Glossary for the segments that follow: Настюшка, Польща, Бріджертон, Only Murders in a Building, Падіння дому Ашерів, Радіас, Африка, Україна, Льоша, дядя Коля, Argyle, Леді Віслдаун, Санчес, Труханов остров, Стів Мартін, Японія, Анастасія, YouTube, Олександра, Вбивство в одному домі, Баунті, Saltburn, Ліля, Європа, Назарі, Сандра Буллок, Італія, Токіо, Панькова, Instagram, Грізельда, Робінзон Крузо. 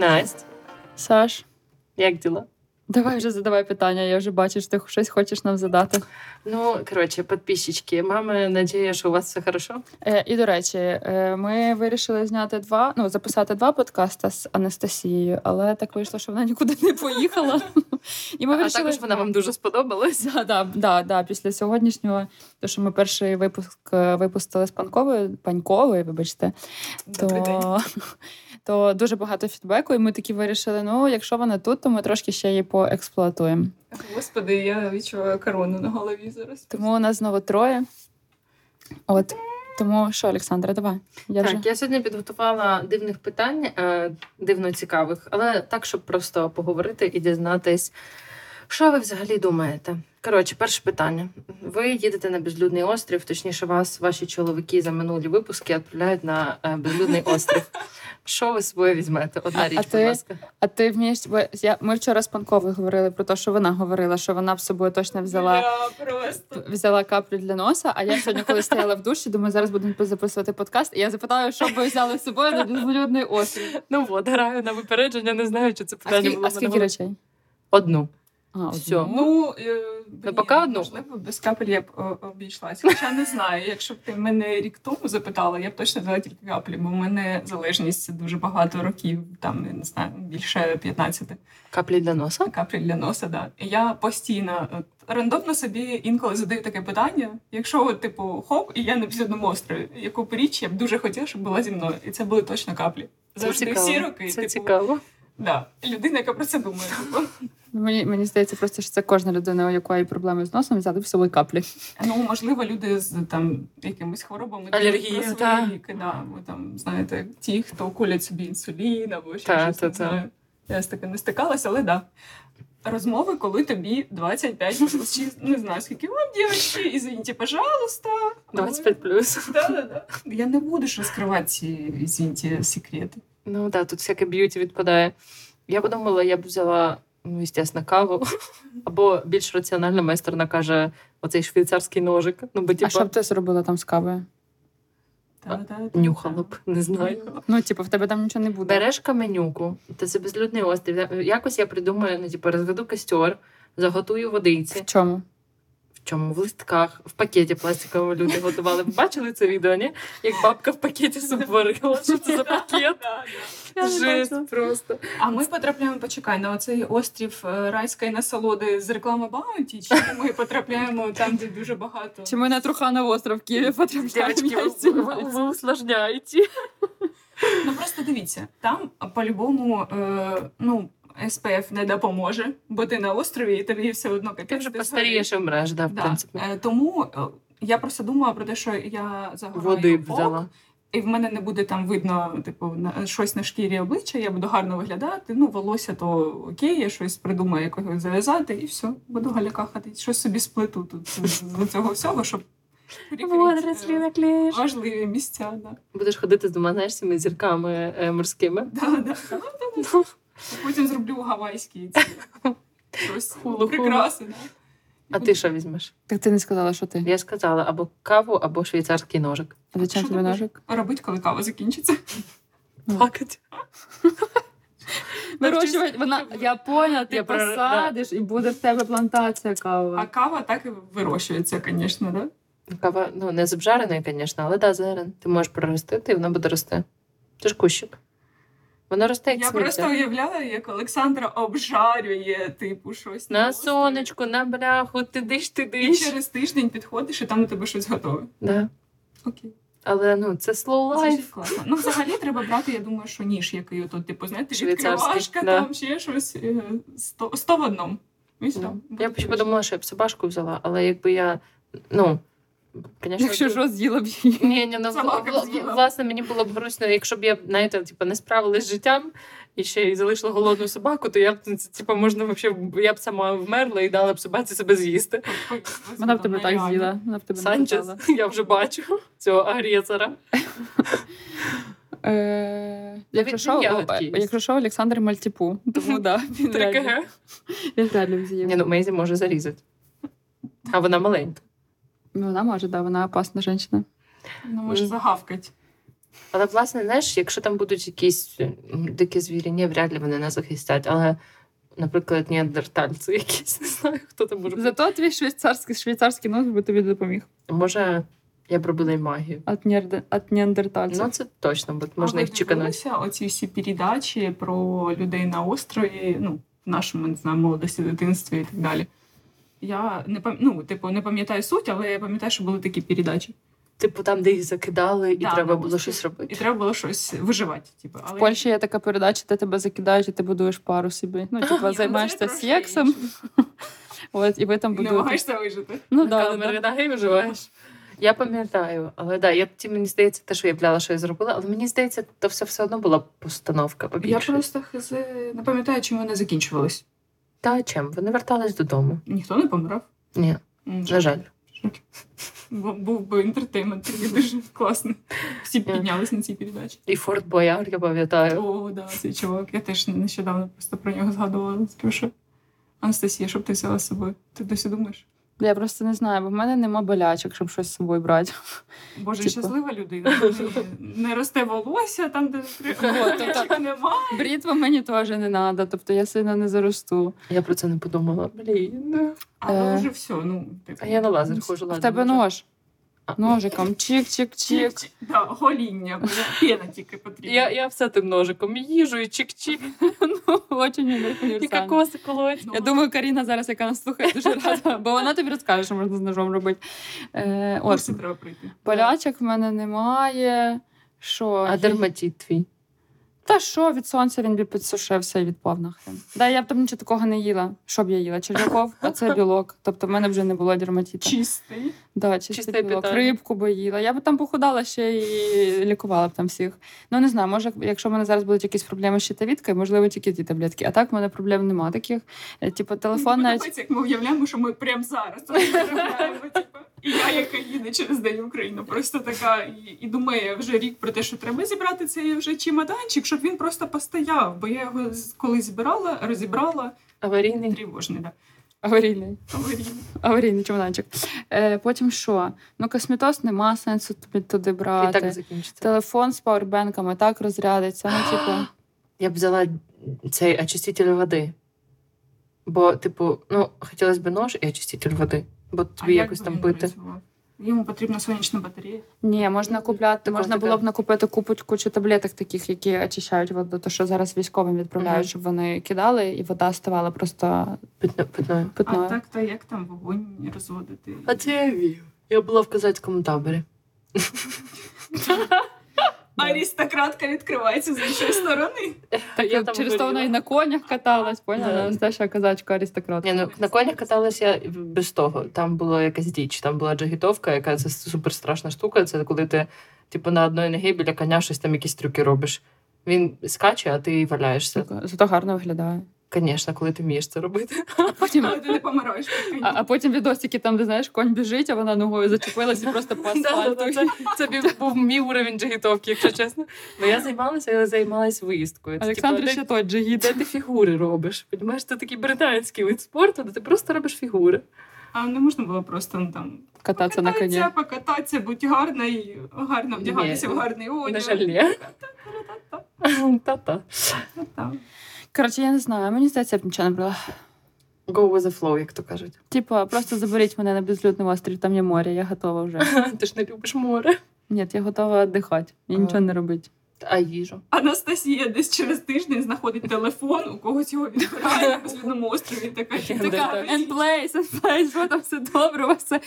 Настя. Саш. Як діла? Давай вже задавай питання, я вже бачу, що ти щось хочеш нам задати. Ну, коротше, підписчики, мами, надія, що у вас все хорошо. І, до речі, ми вирішили зняти записати два подкасти з Анастасією, але так вийшло, що вона нікуди не поїхала. І ми вирішили... А також вона вам дуже сподобалась. Так, після сьогоднішнього, то що ми перший випуск випустили з Паньковою, вибачте. Добрий день. То дуже багато фідбеку, і ми такі вирішили, якщо вона тут, то ми трошки ще її поексплуатуємо. Господи, я відчуваю корону на голові зараз. Тому у нас знову троє. От. Тому що, Олександра, давай. Я сьогодні підготувала дивних питань, дивно цікавих, але так, щоб просто поговорити і дізнатись, що ви взагалі думаєте. Коротше, перше питання. Ви їдете на безлюдний острів, точніше ваші чоловіки за минулі випуски відправляють на безлюдний острів. Що ви з собою візьмете? Одна річ, будь ласка. А ти вмієш... Ми вчора з Панковою говорили про те, що вона говорила, що вона б з собою точно взяла каплю для носа, а я сьогодні, коли стояла в душі, думаю, зараз будемо записувати подкаст, і я запитаю, що б ви взяли з собою на безлюдний острів. Граю на випередження, не знаю, чи це питання було. А скільки речей? Одну. Все. Поки одну. Можливо, без капель я б обійшлася. Хоча не знаю, якщо б ти мене рік тому запитала, я б точно дала тільки каплі, бо в мене залежність дуже багато років, там, не знаю, більше 15. Каплі для носа? Каплі для носа, так. Да. Я постійно, рандомно собі інколи задаю таке питання, якщо, хоп, і я на безлюдному острові, яку б річ я б дуже хотіла, щоб була зі мною. І це були точно каплі. Завжди всі роки. Це цікаво. Да, людина, яка про це думає. Мені здається, просто що це кожна людина, у якої проблеми з носом, взяли б собі каплі. Можливо, люди з якимись хворобами, алергії, знаєте, ті, хто колять собі інсулін або щось. Я з таким не стикалася, але да. Розмови, коли тобі 25, не знаю, скільки вам, дівчатки, извините, пожалуйста. 25+. Да. Я не буду ж розкривати ці, извините, секрети. Тут всяке б'юті відпадає. Я подумала, я б взяла, звісно, каву. Або більш раціонально майстерна каже, оцей швейцарський ножик. А що б ти зробила там з кавою? Нюхала б, не знаю. В тебе там нічого не буде. Береш каменюку, це безлюдний острів. Якось я придумаю, розведу костер, заготую водиці. В чому? В листках, в пакеті пластикового люди готували. Ви бачили це відео, ні? Як бабка в пакеті суп варила. Що це за пакет? Жесть просто. А ми потрапляємо, почекай, на оцей острів райської насолоди з реклами Баунті? Чи ми потрапляємо там, де дуже багато? Чи ми на Труханов остров в Києві потрапляємо? Дівчатки, ви усложняєте. Просто дивіться, там по-любому, СПФ не допоможе, бо ти на острові, і тобі все одно капець. Ти вже постарієш і вмреш, в принципі. Тому я просто думала про те, що я загораю пок, і в мене не буде там видно щось на шкірі обличчя, я буду гарно виглядати, волосся то окей, я щось придумаю, якогось зав'язати, і все, буду галяка ходити, щось собі сплету тут з цього всього, щоб водорослі наклеїш. Важливі місця, так. Будеш ходити з двома, зірками морськими. Так. Потім зроблю гавайські щось прикраси. А ти що візьмеш? Так ти не сказала, що ти. Я сказала, або каву, або швейцарський ножик. А зачем тобі ножик? Робить, коли кава закінчиться. Плакать. Вирощувати, я поняла, ти посадиш, і буде в тебе плантація кави. А кава так і вирощується, звісно, так? Кава, не з обжареної, звісно, але так, зерен. Ти можеш проростити, і вона буде рости. Це ж кущик. Вона росте, як сміття. Я просто уявляю, як Олександра обжарює, щось. На сонечку, на бляху, ти диш. І через тиждень підходиш, і там у тебе щось готове. Да. Окей. Але, це slow life. Класно. Взагалі треба брати, я думаю, що ніж, який отут, відкривашка, да. Там ще щось, 100 в одному. Я б ще подумала, що я б собачку взяла, але якби я, Конечно, якщо що, з'їла б її. Власне, мені було б грустно, якщо б я, не справилась з життям і ще й залишила голодну собаку, то я б, я б сама вмерла і дала б собаці себе з'їсти. Вона б тебе так з'їла. Санчес, я вже бачу цього агресора. Якщо що, Олександр Мальтіпу. Тому, так, він реально. Він реально з'їв. Мейзі може зарізати. А вона маленька. Вона може, вона опасна жінка. Вона може загавкати. Але, власне, знаєш, якщо там будуть якісь дикі звірі, ні, вряд ли вони нас захистять, але, наприклад, неандертальці якісь, не знаю, хто там може бути. Зато твій швейцарський нож би тобі допоміг. Може, я б робила і магію. От неандертальців. Ну, це точно, бо можна їх чекануть. А оці всі передачі про людей на острові, ну, в нашому, не знаю, молодості, дитинстві і так далі. Я не пам'ятаю суть, але я пам'ятаю, що були такі передачі. Типу там, де їх закидали, і да, треба було щось робити. І треба було щось виживати. Типу. Але... В Польщі є така передача, де тебе закидають, і ти будуєш пару собі. Ну, типу, займаєшся сексом. От, і ви там будуєте. Не намагаєшся вижити. Ну, да, і виживаєш. Я пам'ятаю, але да, мені здається, те, що я являла, що я зробила, але мені здається, то все одно була постановка побільше. Я просто не пам'ятаю, чим вони закінчувались. Та чим? Вони вертались додому. Ніхто не помирав? Ні, на жаль. Був би ентертеймент, такий дуже класний. Всі піднялись на цій передачі. І Форт Бояр, я пам'ятаю. О, да, цей чувак. Я теж нещодавно просто про нього згадувала. Спішу. Анастасія, що б ти взяла з собою? Ти досі думаєш? Я просто не знаю, бо в мене нема болячок, щоб щось з собою брати. Боже, щаслива людина. Не росте волосся, там, де болячок немає. Брітва мені теж не треба, тобто я сильно не заросту. Я про це не подумала. Блін. Але вже все. А я на лазер ходжу. В тебе нож. Ножиком. Чик-чик-чик. Гоління. Пена тільки потрібна. Я все тим ножиком. Їжу і чик-чик. Ну, дуже універсально. І кокоси колоть. Я думаю, Каріна зараз, яка нас слухає, дуже рада. Бо вона тобі розкаже, що можна з ножом робити. Курси треба прийти. Болячок в мене немає. Що? А дерматит твій? Та що, від сонця він би підсушився і відпав нахрен. Да, я б там нічого такого не їла. Що б я їла? Черв'яков, а це білок. Тобто в мене вже не було дерматиту. Чистий? Да, чистий білок. Питання. Рибку би їла. Я б там похудала ще і лікувала б там всіх. Ну, не знаю, може, якщо в мене зараз будуть якісь проблеми з щитовідкою, можливо, тільки ті таблетки. А так в мене проблем нема таких. Типу, телефон навіть... Подобається, як ми уявляємо, що ми прямо зараз розробляємо, типу. І я, яка їде через день в Україну, просто така і думає вже рік про те, що треба зібрати цей вже чемоданчик, щоб він просто постояв, бо я його колись збирала, розібрала. Аварійний. Тривожний, так. Аварійний чемоданчик. Потім що? Ну, косметоз нема сенсу туди брати. І так закінчиться. Телефон з пауербенками так розрядиться. Ну, типу... Я б взяла цей очиститель води. Бо, типу, хотілося б нож і очиститель води. Бо тобі якось там пити. Йому потрібна сонячна батарея. Ні, можна купляти. Можна було б накупити кучу таблеток таких, які очищають воду. То, що зараз військовим відправляють, щоб вони кидали, і вода ставала просто питною. А так, то як там вогонь розводити? А це я вірю. Я була в козацькому таборі. Аристократка відкривається з іншої сторони. Так, через то вона і на конях каталась, поняла? Наша козачка аристократка. На конях каталась я без того. Там була якась діч, там була джигітовка, яка це суперстрашна штука. Це коли ти, типу, на одної ноги біля коня щось там якісь трюки робиш. Він скаче, а ти валяєшся. Зато гарно виглядає. Звісно, коли ти вмієш це робити. Але ти не помираєш. А потім відосики там, де, знаєш, конь біжить, а вона ногою зачепилась і просто по асфальту. Це був мій уровень джигітовки, якщо чесно. Ну, я займалася виїздкою. Олександр ще той джигіт. Де ти фігури робиш? Понимаєш, це такий британський вид спорту, де ти просто робиш фігури. А не можна було просто там... Кататися на коні. Покататися, будь гарна і гарно вдягатися в гарний одяг. На жаль, ні. Та-та. Коротше, я не знаю, мені здається, я б нічого не брала. Go with the flow, як то кажуть. Типа, просто заберіть мене на безлюдний острів, там є море, я готова вже. Ти ж не любиш море. Ні, я готова віддихати, я нічого не робити. А їжу? Анастасія десь через тиждень знаходить телефон, у когось його відбирає на безлюдному острові. Така, and place, бо там все добре, у вас все.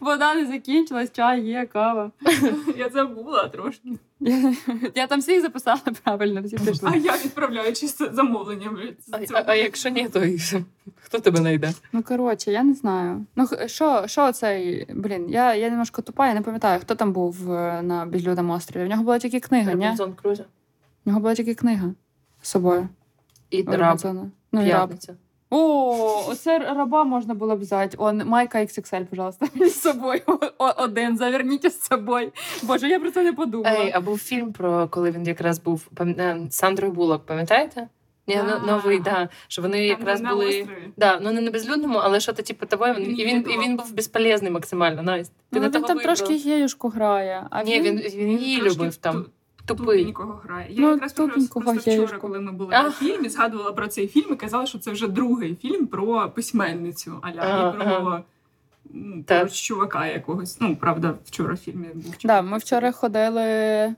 Вода не закінчилась, чай є, кава. Я забула трошки. Я там всіх записала правильно, всі прийшли. А я відправляю чисто замовлення. А якщо ні, то хто тебе знайде? Ну, коротше, я не знаю. Ну, що оцей, блін, я немножко тупа, я не пам'ятаю, хто там був на безлюдному острові. В нього була тільки книга, ні? Робінзон Крузо. В нього була тільки книга з собою. І раб. Ну, і раб. О, оце раба можна було б взяти. Он, майка XXL, пожалуйста, з собою. Один, заверніть з собою. Боже, я про це не подумала. А був фільм про, коли він якраз був, Сандрою Буллок, пам'ятаєте? Ні, новий, да, що вони якраз були, да, ну не на безлюдному, але що-то типу того, і він був безполезний максимально, Настя. Ти на того вибрав. Він там трошки геюшку грає. Ні, він її любив там. тупенького грає. Я якраз просто вчора, коли ми були на фільмі, згадувала про цей фільм і казала, що це вже другий фільм про письменницю, аля і про... Про чувака якогось. Ну, правда, вчора в фільмі був. Так, да, ми вчора ходили...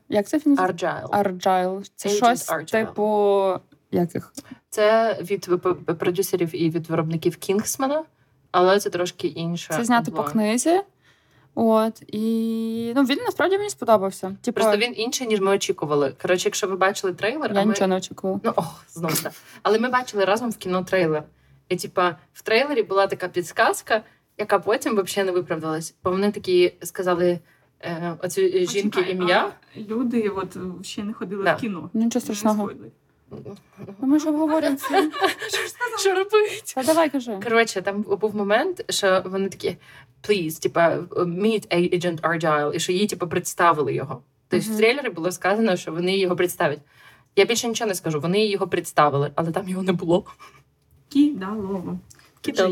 Як це фільм? Argyle. Це Agent щось Argyle. Типу... Яких? Це від продюсерів і від виробників Кінгсмена, але це трошки інше. Це знято по книзі. От, і... Ну, він, насправді, мені сподобався. Типу... Просто він інший, ніж ми очікували. Коротше, якщо ви бачили трейлер... Я нічого не очікувала. Ну, знову так. Але ми бачили разом в кіно трейлер. І, типа, в трейлері була така підсказка, яка потім взагалі не виправдалась. Бо вони такі сказали оцю жінки ім'я. Люди от ще не ходили в кіно. Нічого страшного. Ми ж обговорюємо. Що робить? А давай, кажи. Коротше, там був момент, що вони такі, please, типа, meet Agent Argyle. І що їй, типа, представили його. Тобто в трейлері було сказано, що вони його представлять. Я більше нічого не скажу. Вони його представили, але там його не було. Кидалово.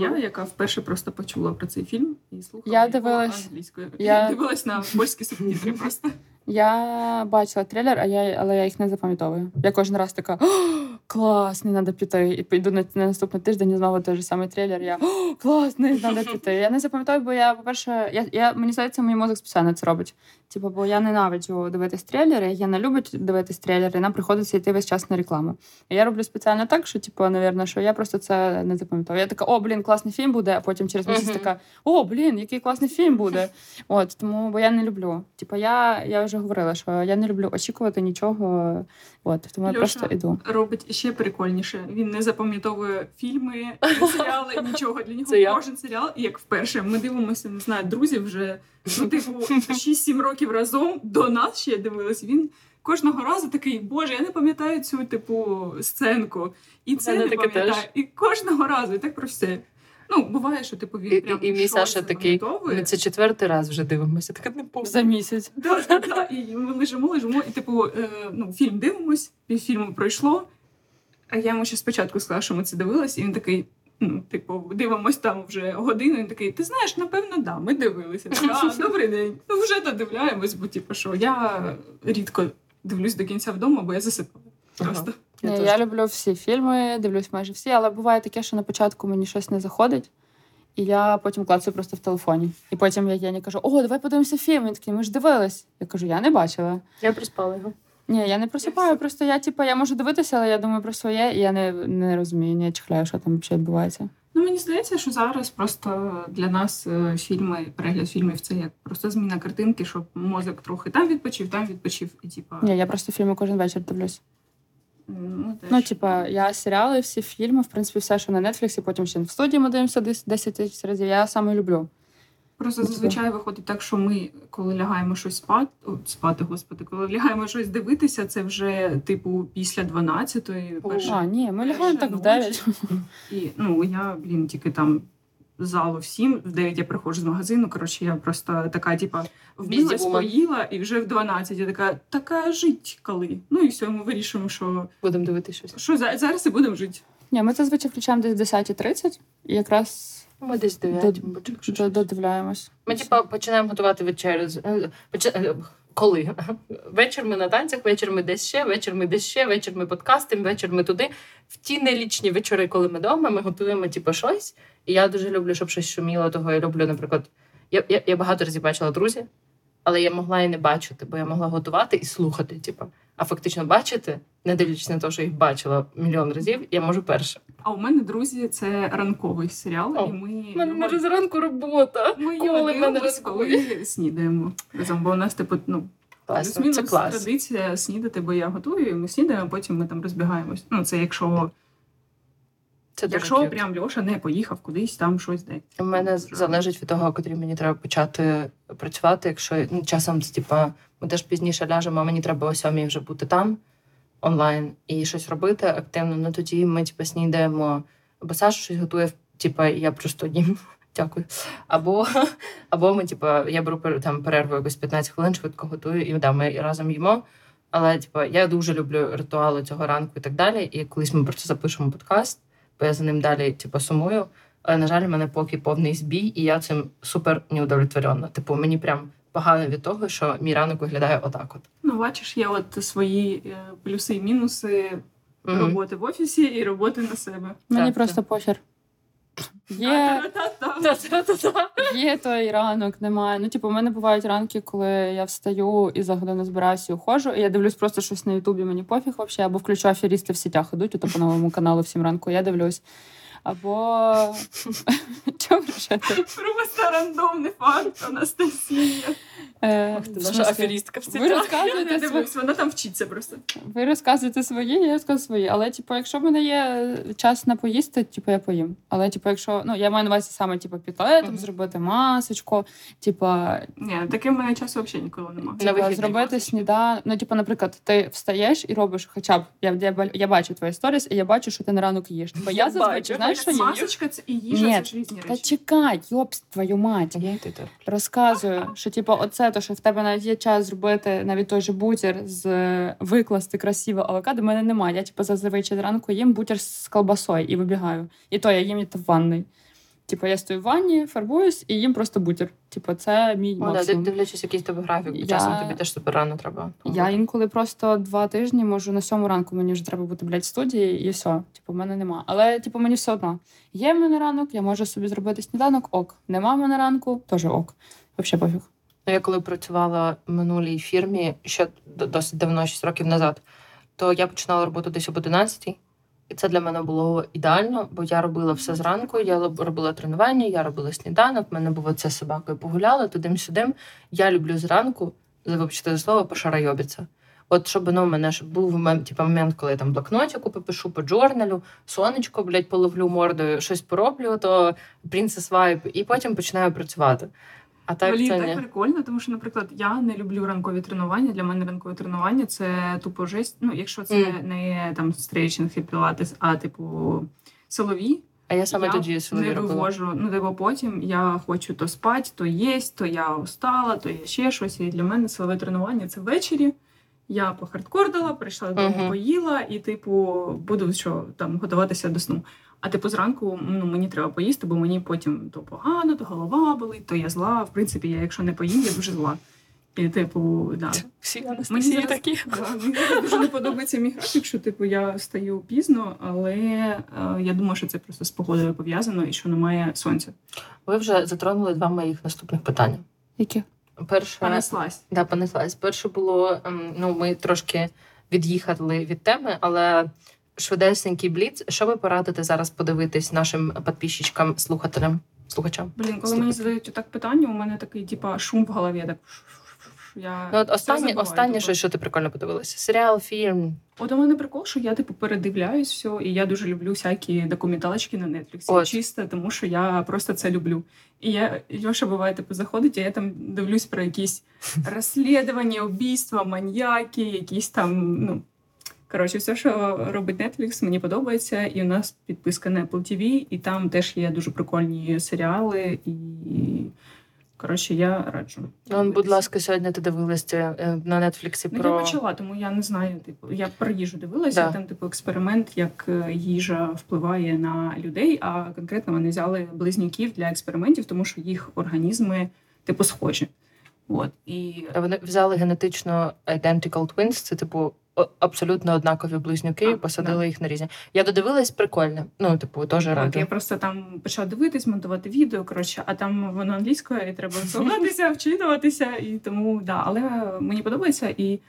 Я, яка вперше просто почула про цей фільм і слухала англійською. Я дивилась на польські субтитри просто. Я бачила трейлер, але я їх не запам'ятовую. Я кожен раз така, клас, не треба піти. І піду на наступний тиждень і знову той же самий трейлер. Я, клас, не треба піти. Я не запам'ятаю, бо я, по-перше, мені здається, мій мозок спеціально це робить. Типу, бо я ненавиджу дивитись трейлери, я не люблю дивитись трейлери, і нам приходиться йти весь час на рекламу. І я роблю спеціально так, що, типу, навірно, що я просто це не запам'ятаю. Я така, класний фільм буде, а потім через місяць така, який класний фільм буде. От, тому, бо я не люблю. Типу, я вже говорила, що я не люблю очікувати нічого. От, тому Льоша я просто йду. Робить ще прикольніше. Він не запам'ятовує фільми, серіали, нічого. Для нього кожен серіал, як вперше. Ми дивимося, не знаю, друзів вже, ну, типу, 6-7 років разом до нас ще дивились. Він кожного разу такий, боже, я не пам'ятаю цю, типу, сценку. І це не пам'ятаю. Теж. І кожного разу, і так про все. Ну, буває, що, типу, він прям і мій Саша такий, ми це 4-й раз вже дивимося. Так, не помню. За місяць. Так. І ми лежимо, і, типу, фільм дивимось, півфільму пройшло. А я йому ще спочатку сказала, що ми це дивились, і він такий, дивимось там вже годину, він такий, ти знаєш, напевно, да, ми дивилися. Добрий день. Ну, вже додивляємось, бо, типу, що я рідко дивлюсь до кінця вдома, бо я засипала. Просто. Я люблю всі фільми, дивлюсь майже всі, але буває таке, що на початку мені щось не заходить, і я потім клацаю просто в телефоні. І потім я Яні кажу, давай подивимося фільм. Він такий, ми ж дивились. Я кажу, я не бачила. Я проспала його. Ні, я не просипаю, просто я можу дивитися, але я думаю про своє, і я не розумію, не чхляю, що там взагалі відбувається. Ну, мені здається, що зараз просто для нас фільми, перегляд фільмів – це як просто зміна картинки, щоб мозок трохи там відпочив, і типа... Ні, я просто фільми кожен вечір дивлюсь. Я серіали, всі фільми, в принципі, все, що на Netflix, і потім ще в студії ми дивимося 10 000 разів, я саме люблю. Просто зазвичай виходить так, що ми, коли лягаємо щось коли лягаємо щось дивитися, це вже, типу, після 12-ї. Ні, ми лягаємо так в 9. І, я, тільки там залу в 7, в 9 я приходжу з магазину, коротше, я просто така, типа, вбіглась, поїла, і вже в 12 я така жить коли. Ну, і все, ми вирішуємо, що... Будемо дивитися щось. Що зараз і будемо жити. Ні, ми зазвичай включаємо десь 10:30, і якраз... Ми десь додивляємось. Ми, починаємо готувати вечерю. Коли? Вечір ми на танцях, вечір ми десь ще, вечір ми подкастимо, вечір ми туди. В ті нелічні вечори, коли ми вдома, ми готуємо, щось. І я дуже люблю, щоб щось шуміло, того я люблю, наприклад... Я багато разів бачила друзів, але я могла і не бачити, бо я могла готувати і слухати, А фактично бачити, не дивлячись на те, що їх бачила мільйон разів, я можу перша. А у мене, друзі, це ранковий серіал, і ми... У мене вже зранку робота. Ми снідаємо. Бо у нас, це клас. Традиція снідати, бо я готую, і ми снідаємо, потім ми там розбігаємось. Ну, це якщо... Якщо прям Льоша не поїхав кудись, там щось десь. У мене залежить від того, котрі мені треба почати працювати. Якщо часом це, ми теж пізніше ляжемо, а мені треба о 7:00 вже бути там онлайн і щось робити активно. Ну тоді ми снідаємо, бо Саша щось готує, я просто їм. Дякую. Або ми, я беру перерву якось 15 хвилин, швидко готую, і ми разом їмо. Але я дуже люблю ритуали цього ранку і так далі. І колись ми просто запишемо подкаст. Бо я за ним далі, сумую. Але, на жаль, в мене поки повний збій, і я цим супер неудовлетворена. Мені прям погано від того, що мій ранок виглядає отак от. Ну, бачиш, є от свої плюси і мінуси роботи в офісі і роботи на себе. Мені просто похер. Є той ранок, немає. Ну, типу, у мене бувають ранки, коли я встаю і за годину збираюся і уходжу, і я дивлюсь просто щось на Ютубі, мені пофіг вообще, або включу аферісти в сітях ідуть, ото по новому каналу в 7 ранку я дивлюсь. Або... Чого вирішати? Просто рандомний факт, Анастасія. Наша аферістка в сітях. Я не дивлюсь, вона там вчиться просто. Ви розказуєте свої, я розказую свої. Але, типу, якщо в мене є час на поїсти, типу, я поїм. Але, типу, якщо... Ну, я маю на увазі саме, типу, піти, там, зробити масочку, типу... Ні, таким мене часу взагалі ніколи немає. Зробити сніданок. Ну, типу, наприклад, ти встаєш і робиш хоча б... Я бачу твої сторіс, і я бачу, що ти на ранок їш. Знаєш, масочка це і їжа, це ж різні речі. Та чекай, йобс, твою мать. Розказую, що типу, оце то, що в тебе навіть є час зробити навіть той же бутер, викласти красиво авокадо, в мене немає. Я типу зазвичай ранку їм бутер з колбасою і вибігаю. І то я їм в ванній. Типу, я стою в ванні, фарбуюсь і їм просто бутер. Типу, це мій максимум. Дивлячись, якийсь тебе графік, часом тобі теж супер рано треба. Я інколи просто 2 тижні можу на 7 ранку, мені вже треба бути, в студії, і все. Типу, в мене нема. Але, типу, мені все одно. Є в мене ранок, я можу собі зробити сніданок, ок. Нема в мене ранку, теж ок. Взагалі пофіг. Я коли працювала в минулій фірмі, ще досить давно, 6 років назад, то я починала роботу десь об 11-й. І це для мене було ідеально, бо я робила все зранку, я робила тренування, я робила сніданок, в мене було це з собакою погуляла, туди-сюдим. Я люблю зранку, вибачте за слово, пошарайобіться. От щоб воно в мене був типу, момент, коли я там блокнотику попишу по джорналю, сонечко, блядь, половлю мордою, щось пороблю, то принцес вайб, і потім починаю працювати. А так, блін, так прикольно, тому що, наприклад, я не люблю ранкові тренування. Для мене ранкові тренування – це тупо жесть. Ну, якщо це не там стрейчинг і пілатес, а, типу, силові. А я саме тоді силові робила. Я не вивожу. Ну, типу, потім я хочу то спати, то їсть, то я устала, то я ще щось. І для мене силове тренування – це ввечері. Я похардкордила, прийшла додому, поїла і, типу, буду що там готуватися до сну. А типу зранку ну, мені треба поїсти, бо мені потім то погано, то голова болить, то я зла. В принципі, я якщо не поїм, я дуже зла. І, типу, да. Всі Анастасії такі. Мені дуже не подобається мій графік, що типу, я встаю пізно, але я думаю, що це просто з погодою пов'язано і що немає сонця. Ви вже затронули 2 моїх наступних питання. Які? Перше... Понеслась. Да, понеслась. Перше було, ну, ми трошки від'їхали від теми, але... Швидесенький бліц. Що ви порадите зараз подивитись нашим підписчикам, слухачам? Блін, коли мені задають так питання, у мене такий, типа, шум в голові. Так, ну, от останнє щось, що ти прикольно подивилася? Серіал, фільм? От у мене прикол, що я, типу, передивляюсь все, і я дуже люблю всякі документалочки на Netflix. Чисто, тому що я просто це люблю. І я, Льоша, буває, типу, заходить, а я там дивлюсь про якісь розслідування, вбивства, маньяки, якісь там, ну, коротше, все, що робить Netflix, мені подобається, і у нас підписка на Apple TV, і там теж є дуже прикольні серіали, і, коротше, я раджу. Ну, будь ласка, сьогодні ти дивилася на Netflix про... Ну, я почала, тому я не знаю, типу, я про їжу дивилася, там, типу, експеримент, як їжа впливає на людей, а конкретно вони взяли близнюків для експериментів, тому що їх організми, типу, схожі. От, і... Вони взяли генетично identical twins, це, типу, абсолютно однакові близнюки, посадили їх на різні. Я додивилась, прикольно. Ну, типу, теж раді. Я просто там почала дивитись, монтувати відео, коротше, а там воно англійською, і треба вслухатися, вчитуватися, і тому, да. Але мені подобається, і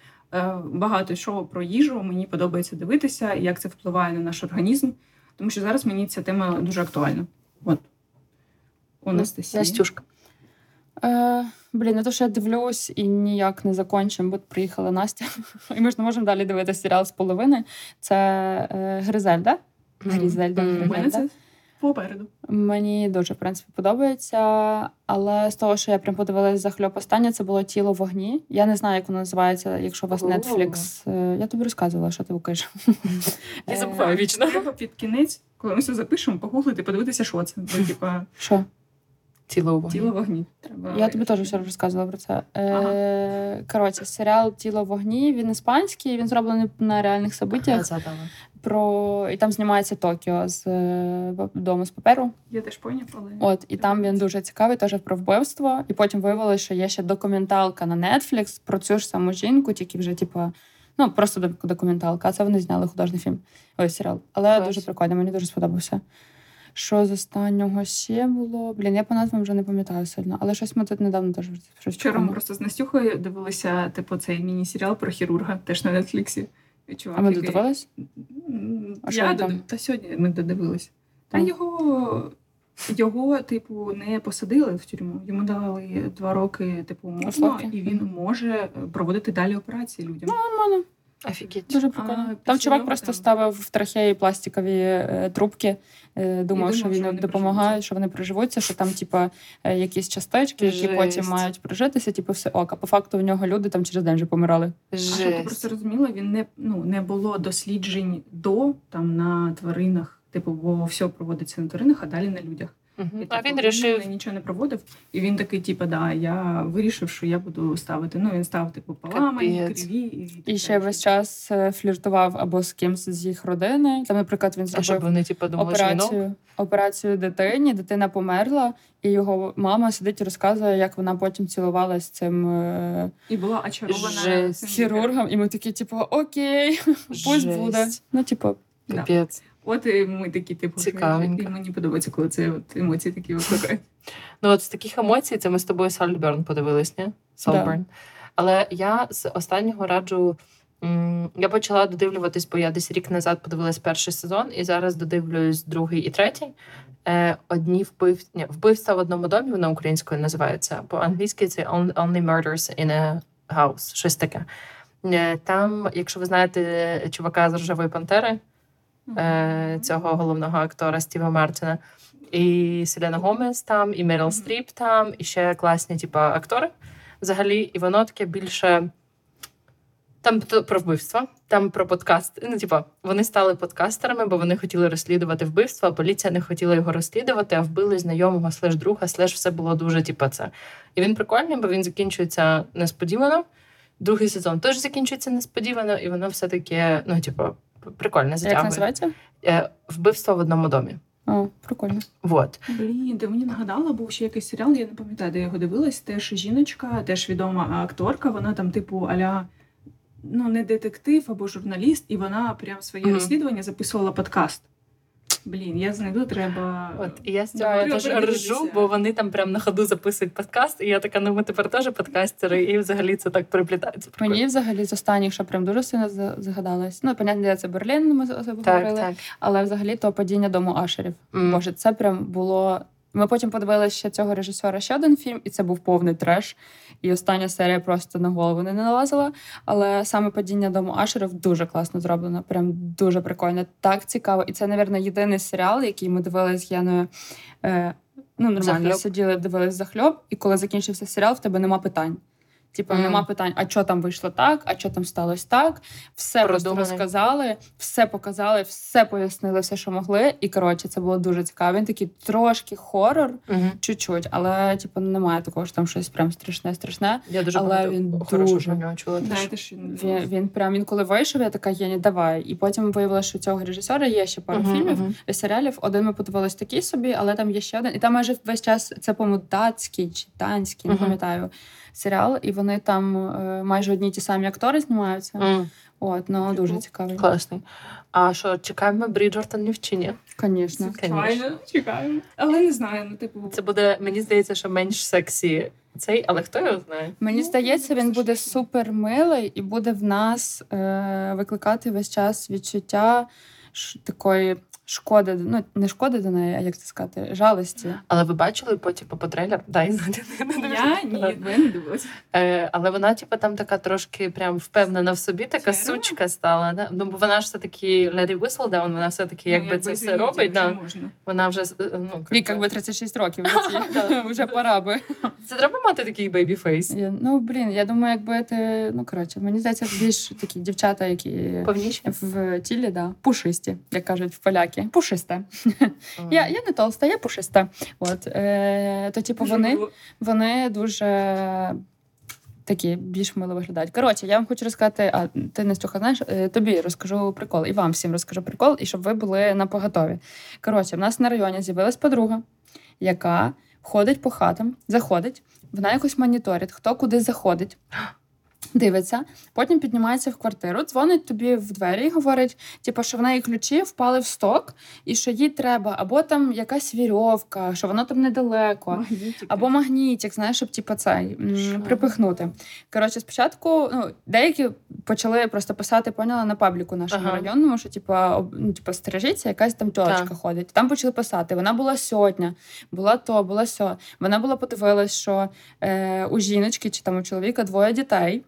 багато що про їжу мені подобається дивитися, як це впливає на наш організм, тому що зараз мені ця тема дуже актуальна. От. У Анастасії. Настюшка. Блін, не то, що я дивлюсь і ніяк не закончим, бо приїхала Настя, і ми ж не можемо далі дивитися серіал з половини. Це Грізельда. Грізельда. Це попереду. Мені дуже, в принципі, подобається, але з того, що я прям подивилась захльоп останнє, це було «Тіло вогні». Я не знаю, як воно називається, якщо у вас Netflix. Я тобі розказувала, що ти вкажеш. Я забуваю вічно. Треба під кінець, коли ми все запишемо, погуглити, подивитися, що це. Що? «Тіло вогні». «Тіло вогні». Треба... Я тобі теж вчора розказувала про це. Ага. Коротше, серіал «Тіло вогні», він іспанський, він зроблений на реальних событиях. Ага, про... І там знімається Токіо з «Дому з паперу». Я теж поняла, але... От, і там він дуже цікавий, теж про вбивство. І потім виявилося, що є ще документалка на Netflix про цю ж саму жінку, тільки вже, типу, ну, просто документалка. А це вони зняли художній фільм. Ой, серіал. Але Клас. Дуже прикольно, мені дуже сподобався. Що з останнього ще було? Блін, я по назвам вже не пам'ятаю сильно. Але щось ми тут недавно теж... Вчора ми просто з Настюхою дивилися, типу, цей міні-серіал про хірурга, теж на Нетфліксі. Чувак, а ми додивились? Я додивилась. Та сьогодні ми додивились. Та його, типу, не посадили в тюрму. Йому дали 2 роки, типу, умовно, і він може проводити далі операції людям. Ну, нормально. Офігеть. Дуже прикольно. Там чувак просто ставив в трахеї пластикові трубки, думав, що він допомагає, що вони приживуться, що там, типа, якісь частички, які потім мають прижитися, типу, все ок. А по факту в нього люди там через день вже помирали. Жесть. А що ти просто розуміла, він не було досліджень там на тваринах, типу, бо все проводиться на тваринах, а далі на людях. Угу. І, а він вирішив... нічого не проводив, і він такий, типу, да, я вирішив, що я буду ставити. Ну, він став, типу, поламані, криві. І ще весь час фліртував або з кимсь з їх родини. Там, наприклад, він зробив операцію дитині, дитина померла, і його мама сидить і розказує, як вона потім цілувалась з цим... І була очарована хірургом, і ми такі, типу, окей, пусть буде. Ну, типу, капець. От і ми такі, типу, мені подобається, коли це от емоції такі викликають. Ну от з таких емоцій, це ми з тобою Saltburn подивились, ні? Saltburn. Але я з останнього раджу, я почала додивлюватись, бо я десь рік назад подивилась перший сезон, і зараз додивлююсь другий і третій. «Вбивство в одному домі», вона українською називається, по-англійськи це «Only Murders in a House», щось таке. Там, якщо ви знаєте чувака з «Рожевої пантери», цього головного актора Стіва Мартіна. І Селена Гомес там, і Меріл Стріп там, і ще класні типа актори взагалі. І воно таке більше... Там про вбивство, там про подкаст. Ну, типа, вони стали подкастерами, бо вони хотіли розслідувати вбивство, а поліція не хотіла його розслідувати, а вбили знайомого, друга, все було дуже, типа, це. І він прикольний, бо він закінчується несподівано. Другий сезон теж закінчується несподівано, і воно все таке, ну, типа, прикольно, затягує. Як називається? «Вбивство в одному домі». О, прикольно. Вот. Блін, ти мені нагадала, був ще якийсь серіал, я не пам'ятаю, де я його дивилась, теж жіночка, теж відома акторка, вона там типу а-ля, ну, не детектив або журналіст, і вона прям своє розслідування записувала подкаст. Блін, я знайду, треба... От, і я з цього теж ржу, бо вони там прям на ходу записують подкаст, і я така, ми тепер теж подкастери, і взагалі це так приплітається. Мені взагалі з останніх, що прям дуже сильно згадалось. Ну, понятно, це Берлін, ми говорили, але взагалі то «Падіння дому Ашерів». Боже, це прям було... Ми потім подивилися ще цього режисера ще один фільм, і це був повний треш. І остання серія просто на голову не налазила. Але саме «Падіння дому Ашерів» дуже класно зроблено, прям дуже прикольно, так цікаво. І це, напевно, єдиний серіал, який ми дивилися з Яною. Нормально сиділи, дивилися захльоб, і коли закінчився серіал, в тебе нема питань. Типа, нема питань, а що там вийшло так, а що там сталося так. Все просто розказали, все показали, все пояснили, все, що могли. І, коротше, це було дуже цікаво. Він такий трошки хорор, чуть-чуть, але, типу, немає такого, що там щось прям страшне. Я дуже багато про нього чула. Він коли вийшов, я така, Єні, давай. І потім виявилося, що у цього режисера є ще пару фільмів, серіалів. Один ми подивилися такий собі, але там є ще один. І там майже весь час, це, по-моєму, датський чи данський, не пам'ятаю, серіал, і вони там майже одні ті самі актори знімаються. От, ну, дуже цікавий. Класний. А що, чекаємо Бріджертонів чи ні? Звісно. Чекаємо. Але не знаю, Це буде, мені здається, що менш сексі цей, але хто його знає? Мені здається, він буде супер милий і буде в нас викликати весь час відчуття такої... Шкода, не шкода до неї, а як це сказати, жалості. Але ви бачили потім по трейлеру? Я не дивилася. Але вона, там така трошки прям впевнена в собі, така сучка стала. Да? Ну, бо вона ж все-таки Леді Віслдаун, вона все-таки якби це все робить. Да? Вона вже... Вік, якби 36 років. Вже пора би. Це треба мати такий бейбі-фейс? Ну, блін, я думаю, якби ти... Ну, коротше, мені здається, більш такі дівчата, які... Повніші? В тілі, да. Пушисті, як кажуть, в поляки. смислі? Пушиста. Я не толста, я пушиста. От. То, типу, вони дуже такі більш мило виглядають. Коротше, я вам хочу розказати, а ти, Настюха, знаєш, тобі розкажу прикол, і вам всім розкажу прикол, і щоб ви були напоготові. Коротше, в нас на районі з'явилась подруга, яка ходить по хатам, заходить, вона якось моніторить, хто куди заходить, дивиться, потім піднімається в квартиру, дзвонить тобі в двері і говорить, типу, що в неї ключі впали в сток, і що їй треба, або там якась вірьовка, що воно там недалеко, магнітик. Або магнітик, знаєш, щоб типу, цей припихнути. Коротше, спочатку, деякі почали просто писати, поняла, на пабліку нашому районному, що типу, стережіться, якась там тілочка ходить. Там почали писати, вона була сьогодні, була то, була сьо. Вона була подивилась, що у жіночки чи там у чоловіка двоє дітей,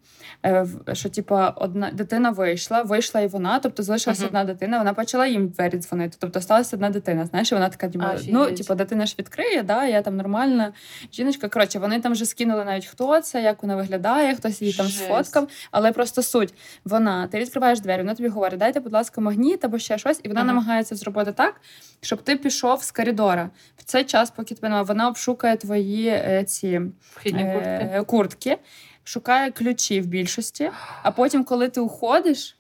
що, типа, одна дитина вийшла і вона, тобто залишилася одна дитина, вона почала їм двері дзвонити, тобто сталася одна дитина, знаєш, і вона така, типа, дитина ж відкриє, да, я там нормальна жіночка, коротше, вони там вже скинули навіть хто це, як вона виглядає, хтось її там сфоткав, але просто суть, вона, ти відкриваєш двері, вона тобі говорить, дайте, будь ласка, магніт або ще щось, і вона намагається зробити так, щоб ти пішов з коридора. В цей час, поки тебе, вона обшукає твої ці куртки, шукає ключі в більшості, а потім, коли ти уходиш,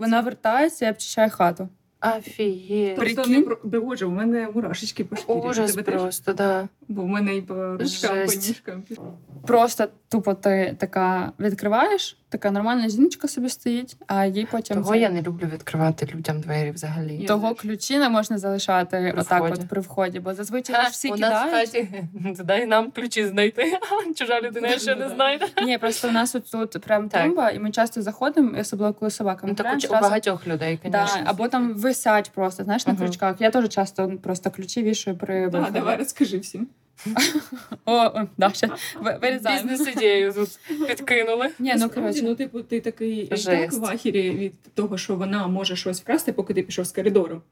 вона вертається і обчищає хату. Офігеть. Прикинь. Боже, у мене мурашечки по шкірі. Ужас просто, да. Бо в мене і по ручкам, по ніжкам. Просто тупо ти така відкриваєш, така нормальна жіночка собі стоїть, а їй потім... Того я не люблю відкривати людям двері взагалі. Того ключі не можна залишати отак от при вході, бо зазвичай всі кидають. У нас в хаті, дай нам ключі знайти, чужа людина ще не знайде. Ні, просто в нас тут прям тумба, і ми часто заходимо, особливо коли собакам. Ну так у багатьох людей, звісно. Або там висять просто, знаєш, на крючках. Я теж часто просто ключі вішаю при... Так, давай розкажи всім. Вирізаємо. Бізнес-ідею тут підкинули. Типу, ти такий в ахірі від того, що вона може щось вкрасти, поки ти пішов з коридору.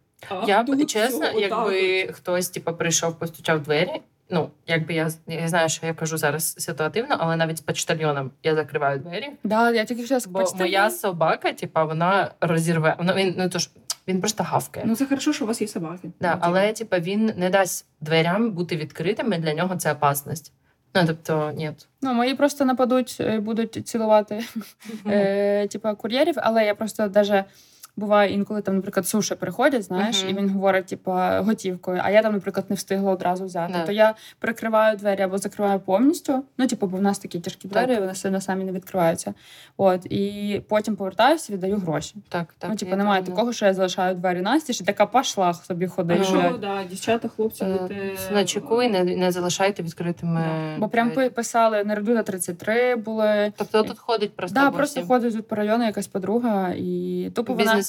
Я б, чесно, якби хтось прийшов, постучав в двері, ну, якби я знаю, що я кажу зараз ситуативно, але навіть з почтальйоном я закриваю двері. Бо моя собака, вона розірве. Він просто гавкає. Це хорошо, що у вас є собаки. Да, але він не дасть дверям бути відкритими, для нього це опасність. Тобто, ні. Мої просто нападуть, будуть цілувати кур'єрів, але я просто навіть... Буває інколи там, наприклад, суші приходять, знаєш, і він говорить, готівкою, а я там, наприклад, не встигла одразу взяти. То я прикриваю двері або закриваю повністю. Бо в нас такі тяжкі двері, вони сильно самі не відкриваються. От, і потім повертаюся, віддаю гроші. Так. Немає такого, що я залишаю двері Насті, що така пошла собі ходить. Дівчата, хлопці, начекуй, не залишайте відкритими. Бо прям писали, на Редута 33 були. Тобто тут ходить просто. Так, просто ходить тут по району якась подруга, і тупо вона.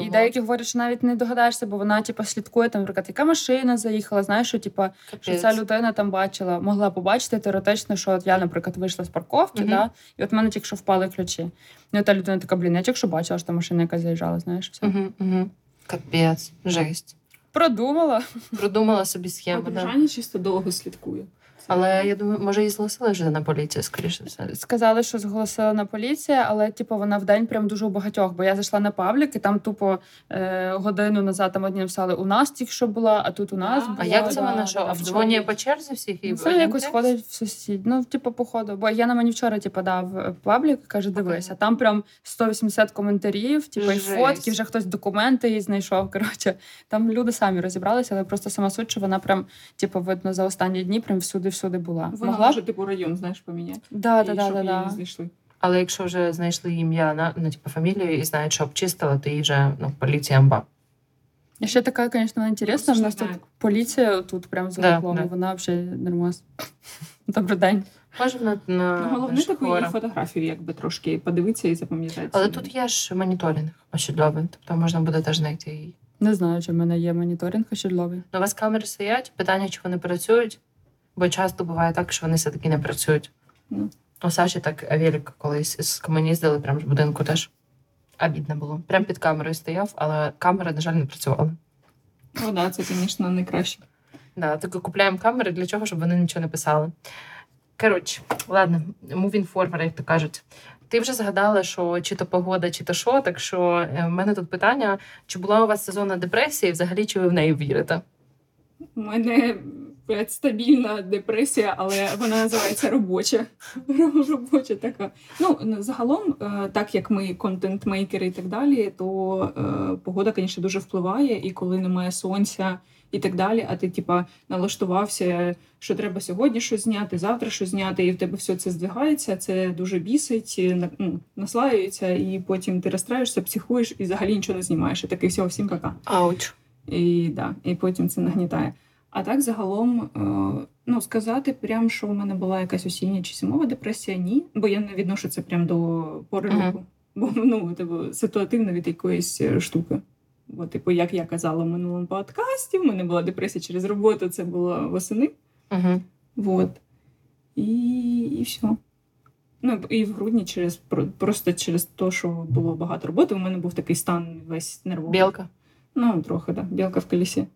І деякі говорять, що навіть не догадаєшся, бо вона слідкує, там, наприклад, яка машина заїхала, знаєш, що, що ця людина там бачила, могла побачити теоретично, що от я, наприклад, вийшла з парковки, і от в мене тільки що впали ключі. І та людина така, я тільки що бачила, що та машина яка заїжджала, знаєш, все. Капець, жесть. Продумала собі схему. Побіжання чисто довго слідкує. Але, я думаю, може, її зголосили вже на поліцію, скоріше все. Сказали, що зголосили на поліцію, але, вона в день прям дуже у багатьох. Бо я зайшла на паблік, і там, годину назад там одні написали, у нас тільки що була, а тут у нас була. А як це вона, що, обдзвонює по черзі всіх? Це якось ходить в сусід. Походу. Бо Яна мені вчора, дав паблік, каже, дивись, а там прям 180 коментарів, і фотки, вже хтось документи її знайшов, коротше. Там люди самі розібралися, але просто сама суть, що вона прям, видно, за останні дні прям всюди була. Вона може, район, знаєш, поміняти. Щоб її знайшли. Але якщо вже знайшли ім'я на фамілію і знають, що обчистила, то її вже, поліція амба. І ще така, звісно, інтересна, в нас тут поліція тут прям за вуглом, вона взагалі нормас. Добрий день. Можна на головне таку її фотографію, трошки подивитися і запам'ятати. Але тут є ж моніторинг ощадльовий, тобто можна буде теж знайти її. Не знаю, чи в мене є моніторинг ощадльовий. У вас камери стоять, питання, чи вони працюють. Бо часто буває так, що вони все-таки не працюють. У Саші так велик колись з комуніздили, прямо з будинку теж. Обідно було. Прямо під камерою стояв, але камера, на жаль, не працювала. Це, звісно, найкраще. Тільки купляємо камери для чого, щоб вони нічого не писали. Коротше, ладно, moving forward, як то кажуть. Ти вже згадала, що чи то погода, чи то що, так що в мене тут питання, чи була у вас сезонна депресія і взагалі чи ви в неї вірите? У мене стабільна депресія, але вона називається робоча. Робоча така. Ну, загалом, так як ми контент-мейкери і так далі, то погода, звісно, дуже впливає, і коли немає сонця і так далі, а ти, типа, налаштувався, що треба сьогодні щось зняти, завтра щось зняти, і в тебе все це здвигається, це дуже бісить, наслаюється, і потім ти розстраюєшся, психуєш, і взагалі нічого не знімаєш, і таки всього всім пока. Ауч. І потім це нагнітає. А так, загалом, сказати прям, що в мене була якась осіння чи зимова депресія, ні. Бо я не відношу це прям до пори року. Бо, ситуативно від якоїсь штуки. Бо, як я казала в минулому подкасті, в мене була депресія через роботу, це було восени. Uh-huh. Вот. І все. І в грудні просто через те, що було багато роботи, у мене був такий стан весь нервовий. Білка? Трохи, так. Да. Білка в колесі.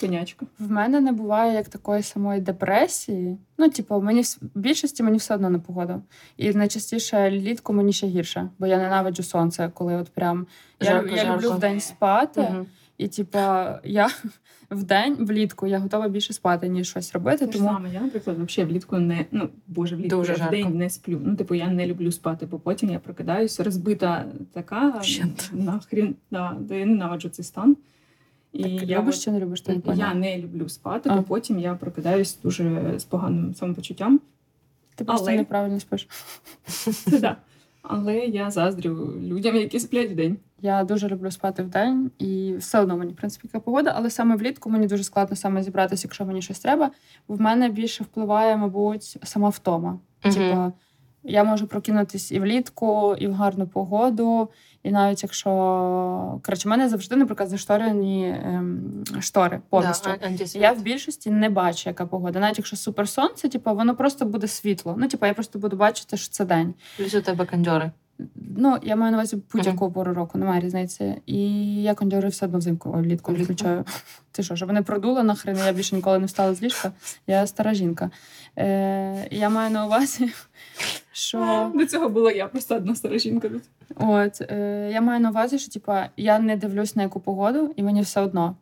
Конячка. В мене не буває як такої самої депресії. В більшості мені все одно не погода. І найчастіше літку мені ще гірше, бо я ненавиджу сонце, коли от прям я люблю вдень спати. Угу. І я влітку я готова більше спати, ніж щось робити. Тому саме я, наприклад, взагалі влітку не влітку дуже я вдень не сплю. Я не люблю спати, бо потім я прокидаюся розбита така нахрін. Да, я ненавиджу цей стан. І так, любиш чи не любиш? Я не люблю спати, бо потім я прокидаюсь дуже з поганим самопочуттям. Ти просто неправильно спиш. Це так. Але я заздрю людям, які сплять вдень. Я дуже люблю спати вдень, і все одно мені, в принципі, яка погода, але саме влітку мені дуже складно саме зібратися, якщо мені щось треба. В мене більше впливає, мабуть, сама втома. Mm-hmm. Я можу прокинутись і влітку, і в гарну погоду, і навіть якщо... в мене завжди, наприклад, зашторені штори повністю. Да, я в більшості не бачу, яка погода. Навіть якщо суперсонце, воно просто буде світло. Я просто буду бачити, що це день. Плюс у тебе кондьори. Я маю на увазі будь-яку пору року, немає різниці. І я кондьори все одно взимку, влітку виключаю. Ти що, щоб не продуло нахрен, я більше ніколи не встала з ліжка. Я стара жінка. Я маю на увазі... Що... До цього була я просто одна стара жінка. Я маю на увазі, що я не дивлюсь на яку погоду, і мені все одно.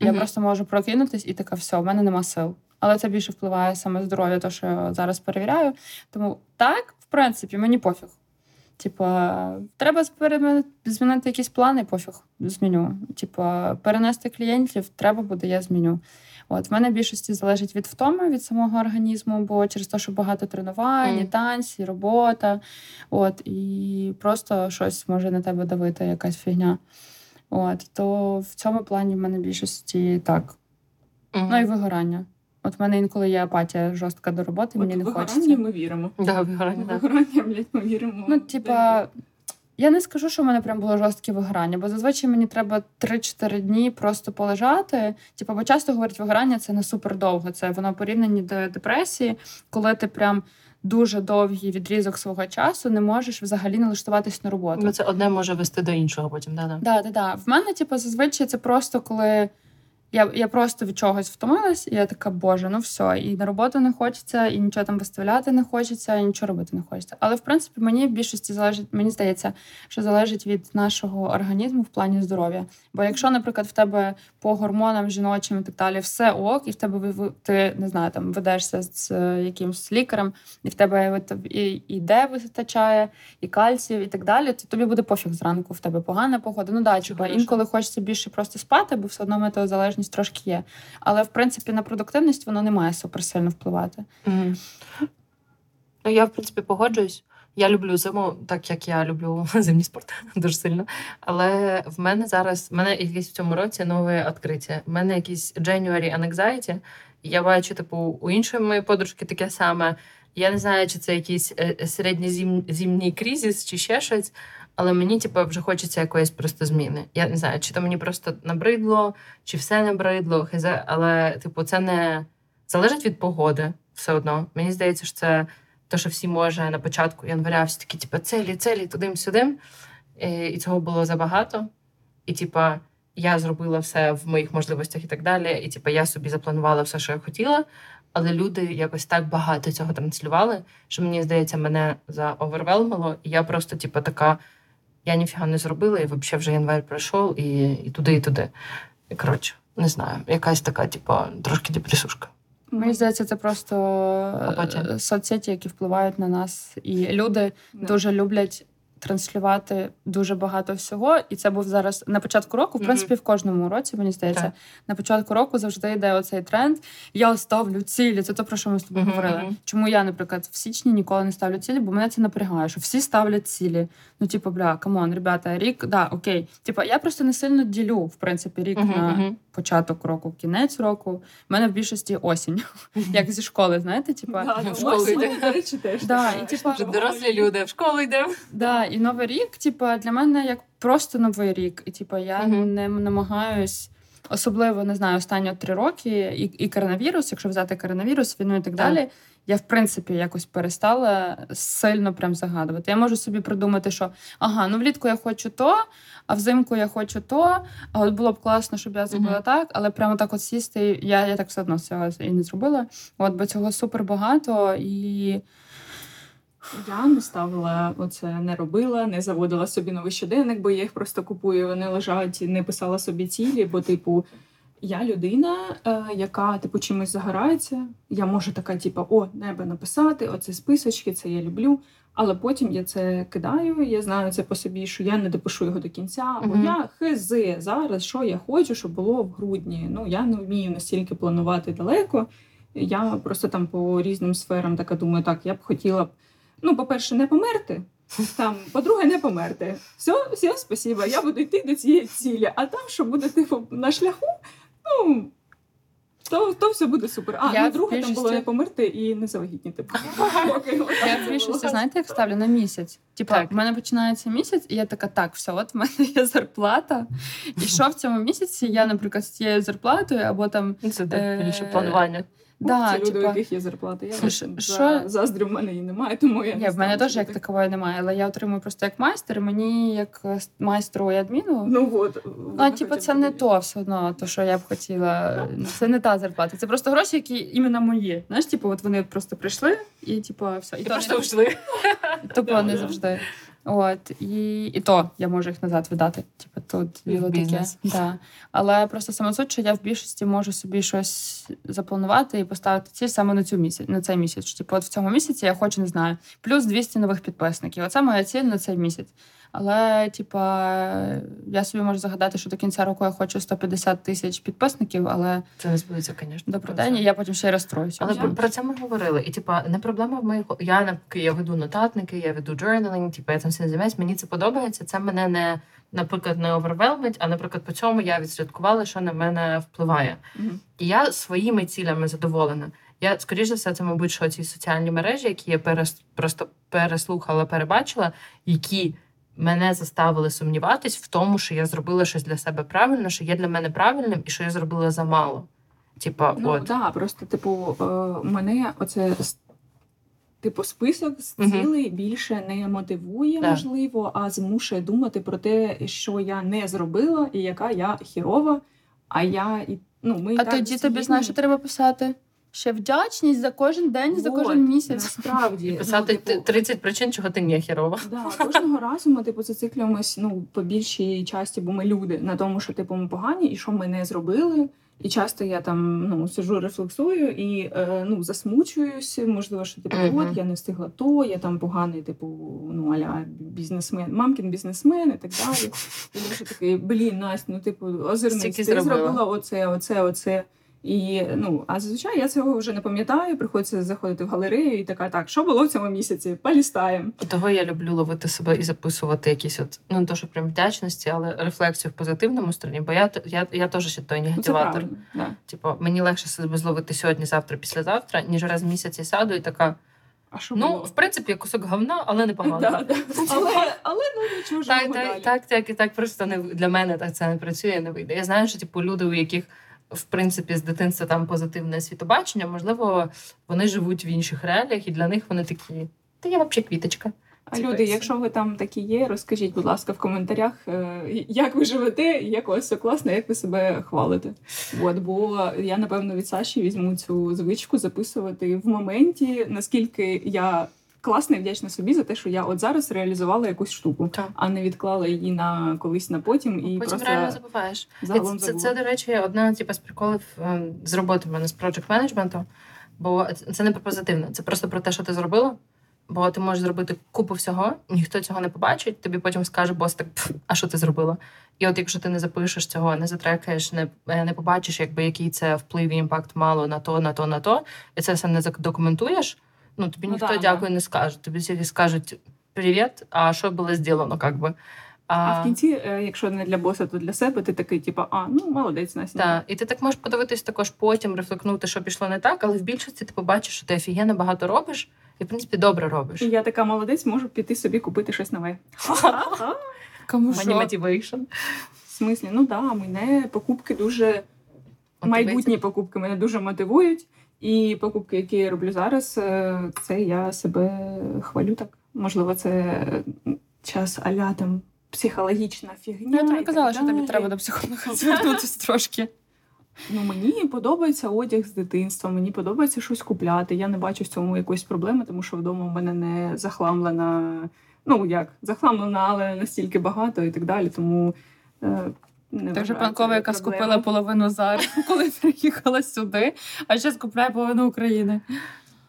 Я просто можу прокинутись і така, все, в мене нема сил. Але це більше впливає саме здоров'я, то, що я зараз перевіряю. Тому так, в принципі, мені пофіг. Треба змінити якісь плани, пофіг, зміню. Перенести клієнтів, треба буде, я зміню. В мене в більшості залежить від втоми, від самого організму, бо через те, що багато тренувань, танці, робота. І просто щось може на тебе давити, якась фігня. То в цьому плані в мене в більшості так. Mm. І вигорання. В мене інколи є апатія жорстка до роботи, мені не хочеться. Вигорання ми віримо. Да, вигорання, блядь, ми віримо. Я не скажу, що в мене прям було жорстке вигорання, бо зазвичай мені треба 3-4 дні просто полежати. Бо часто говорять, вигорання – це не супер довго, це воно порівняно до депресії, коли ти прям дуже довгий відрізок свого часу не можеш взагалі налаштуватись на роботу. Це одне може вести до іншого потім, так? Да. В мене, зазвичай це просто коли... Я просто від чогось втомилась, і я така, боже, все, і на роботу не хочеться, і нічого там виставляти не хочеться, і нічого робити не хочеться. Але, в принципі, мені в більшості залежить, мені здається, що залежить від нашого організму в плані здоров'я. Бо якщо, наприклад, в тебе по гормонам жіночим і так далі все ок, і в тебе, ти, не знаю, там, ведешся з якимсь лікарем, і в тебе і Д вистачає, і кальцію, і так далі, то тобі буде пофіг зранку, в тебе погана погода. Інколи хочеться більше просто спати, бо все одно ми то залежить трошки є. Але, в принципі, на продуктивність воно не має суперсильно впливати. Я, в принципі, погоджуюсь. Я люблю зиму, так як я люблю зимній спорт дуже сильно. Але в мене зараз, якісь в цьому році нове відкриття. В мене якісь January anxiety. Я бачу, у іншої моєї подружки таке саме. Я не знаю, чи це якийсь середньозимній кризис, чи ще щось. Але мені, вже хочеться якоїсь просто зміни. Я не знаю, чи то мені просто набридло, чи все набридло. Але, це не залежить від погоди все одно. Мені здається, що це те, що всі може на початку января всі такі, целі, тудим-сюдим. І цього було забагато. І, я зробила все в моїх можливостях і так далі. І, я собі запланувала все, що я хотіла. але люди якось так багато цього транслювали, що, мені здається, мене заовервелмило, і я просто, така, я ніфіга не зробила, і взагалі вже январь пройшов, і туди, і туди. І, коротше, не знаю, якась така, трошки депресушка. Мені здається, це просто соцсеті, які впливають на нас. І люди дуже люблять транслювати дуже багато всього. І це був зараз на початку року, в принципі, в кожному році, мені здається. Так. На початку року завжди йде оцей тренд. Я ставлю цілі. Це те, про що ми з тобою говорили. Чому я, наприклад, в січні ніколи не ставлю цілі, бо мене це напрягає, що всі ставлять цілі. Бля, камон, ребята, рік, да, окей. Я просто не сильно ділю, в принципі, рік на початок року, кінець року. У мене в більшості осінь. Як зі школи, знаєте, в школу йдемо. Да, і дорослі люди, в школу йдемо. Да, і Новий рік, для мене як просто Новий рік. І, я не намагаюсь, особливо, не знаю, останні 3 роки, і коронавірус, якщо взяти коронавірус, війну і так далі, я, в принципі, якось перестала сильно прям загадувати. Я можу собі придумати, що, влітку я хочу то, а взимку я хочу то, а от було б класно, щоб я зробила так, але прямо так от сісти, я так все одно цього і не зробила. Бо цього супер багато, і... Я не ставила оце, не робила, не заводила собі новий щоденник, бо я їх просто купую, вони лежать, не писала собі цілі, бо, я людина, яка, чимось загорається, я можу така, треба написати, оце списочки, це я люблю, але потім я це кидаю, я знаю це по собі, що я не допишу його до кінця, бо я зараз, що я хочу, щоб було в грудні, я не вмію настільки планувати далеко, я просто там по різним сферам така думаю, я б хотіла б, по-перше, не померти, по-друге, не померти. Все, всім спасибо, я буду йти до цієї цілі. А там, що буде, на шляху, то все буде супер. А, друге, там було не померти і не завагітніти. Я в більшості, знаєте, як ставлю? На місяць. В мене починається місяць, і я така, все, от в мене є зарплата. І що в цьому місяці? Я, наприклад, з цією зарплатою, або там... Це більше планування. Ці люди, у яких є зарплата. Я заздрю, в мене її немає, тому я не знаю. В мене теж як такової немає, але я отримую просто як майстер, мені як майстру і адміну. Це не то все одно, то, що я б хотіла. Це не та зарплата, це просто гроші, які іменно мої. Знаєш, от вони просто прийшли і все. І просто ушли. Тобто не завжди. І то я можу їх назад віддати. Тут діло таке. Да. Але просто саме суть, що я в більшості можу собі щось запланувати і поставити ціль саме на цей місяць. В цьому місяці я хочу, не знаю, плюс 200 нових підписників. Оце моя ціль на цей місяць. Але, я собі можу загадати, що до кінця року я хочу 150 тисяч підписників, але... Це не збудеться, звісно. Добрий день, я потім ще й розстроюся. Але про це ми говорили. І, не проблема в моїх... Я веду нотатники, я веду джорналінг, я там всім займаюся, мені це подобається. Це мене не, наприклад, не овервелмить, а, наприклад, по цьому я відслідкувала, що на мене впливає. І я своїми цілями задоволена. Я, скоріш за все, це, мабуть, що ці соціальні мережі, які я просто переслухала, перебачила, які мене заставили сумніватись в тому, що я зробила щось для себе правильно, що є для мене правильним і що я зробила замало. Просто, мене оце... список з цілей більше не мотивує, можливо, а змушує думати про те, що я не зробила і яка я хірова, а тоді тобі, знаєш, що треба писати? Ще вдячність за кожен день, за кожен місяць. Насправді. І писати 30 причин, чого ти не хірова. Кожного разу ми зациклюємось, по більшій часті, бо ми люди, на тому, що ми погані і що ми не зробили. І часто я сиджу, рефлексую і засмучуюсь, можливо, що я не встигла то, я там поганий, аля бізнесмен, мамкін бізнесмен і так далі. І я такий, Настя, озирнись, ти зробила оце. І, а зазвичай я цього вже не пам'ятаю, приходиться заходити в галерею і що було в цьому місяці, полістаємо. Того я люблю ловити себе і записувати якісь не то, що прям вдячності, але рефлексію в позитивному стороні, бо я теж ще той негативатор. Мені легше себе зловити сьогодні, завтра, післязавтра, ніж раз в місяці сяду і така, в принципі, кусок говна, але непогано. Але нічого живого далі. Так, просто для мене так це не працює, не вийде. Я знаю, що люди, у яких в принципі, з дитинства там позитивне світобачення, можливо, вони живуть в інших реаліях, і для них вони такі, я взагалі квіточка. Люди, якщо ви там такі є, розкажіть, будь ласка, в коментарях, як ви живете, як у вас все класно, як ви себе хвалите. От, бо я, напевно, від Саші візьму цю звичку записувати в моменті, наскільки я класна і вдячна собі за те, що я от зараз реалізувала якусь штуку, так, а не відклала її на колись на потім. І потім реально забуваєш. Це, до речі, одна з приколів з роботи в мене з проджект-менеджменту, бо це не про позитивно, це просто про те, що ти зробила. Бо ти можеш зробити купу всього, ніхто цього не побачить, тобі потім скаже бос так, а що ти зробила? І от якщо ти не запишеш цього, не затрекаєш, не побачиш, якби який це вплив і імпакт мало на то, і це все не задокументуєш, тобі ніхто дякую не скаже. Тобі всі скажуть «Привіт, а що було зроблено?» А в кінці, якщо не для боса, то для себе, ти такий, молодець, Настя. Так, і ти так можеш подивитись також потім, рефлектувати, що пішло не так, але в більшості ти побачиш, що ти офігенно багато робиш, і, в принципі, добре робиш. Я така молодець, можу піти собі купити щось нове. Кому що? Мені мотивейшн. В смислі, мене покупки дуже... Майбутні покупки мене дуже мотивують. І покупки, які я роблю зараз, це я себе хвалю так. Можливо, це час а-ля там психологічна фігня. Я тобі казала, що тобі треба до психолога звернутися трошки. Мені подобається одяг з дитинства, мені подобається щось купляти. Я не бачу в цьому якоїсь проблеми, тому що вдома в мене не захламлена, але настільки багато і так далі, тому не так же Панькова, яка скупила половину зараз, коли приїхала сюди, а зараз купляє половину України.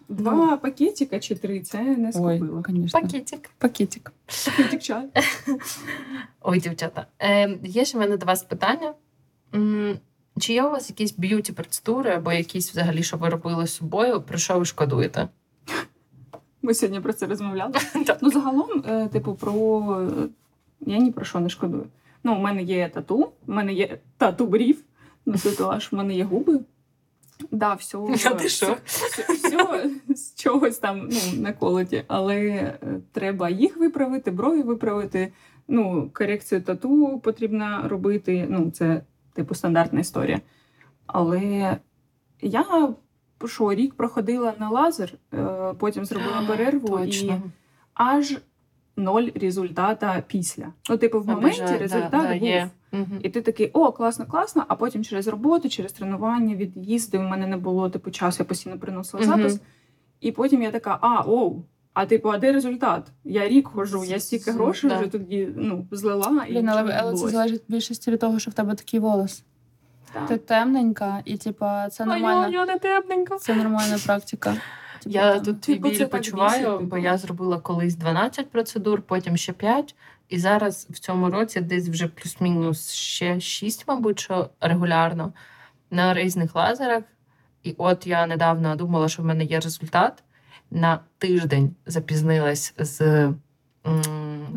2 пакетика чи 3, це не скупила. Пакетик. Пакетик чаю. Ой, дівчата. Є ще в мене до вас питання. Чи є у вас якісь б'юті-процедури або якісь взагалі, що ви робили з собою, про що ви шкодуєте? Ми сьогодні про це розмовляли. Загалом, я ні про що не шкодую. У мене є тату, брів, татуаж, в мене є губи. Да, все, все з чогось там наколоті, але треба їх виправити, брові виправити, корекцію тату потрібно робити, це стандартна історія. Але я рік проходила на лазер, потім зробила перерву і аж 0 результата після. В моменті результат був. Yeah. Mm-hmm. І ти такий, класно, а потім через роботу, через тренування, від'їзди, в мене не було часу, я постійно приносила запис. І потім я така, а де результат? Я рік ходжу, я стільки грошей вже тоді злила. Але це залежить більшості від того, що в тебе такий волос. Так. Ти темненька, і це нормально. Я не темненька. Це нормальна практика. Я тут твій біль почуваю, бо я зробила колись 12 процедур, потім ще 5. І зараз в цьому році десь вже плюс-мінус ще 6, мабуть, що регулярно на різних лазерах. І от я недавно думала, що в мене є результат. На тиждень запізнилась з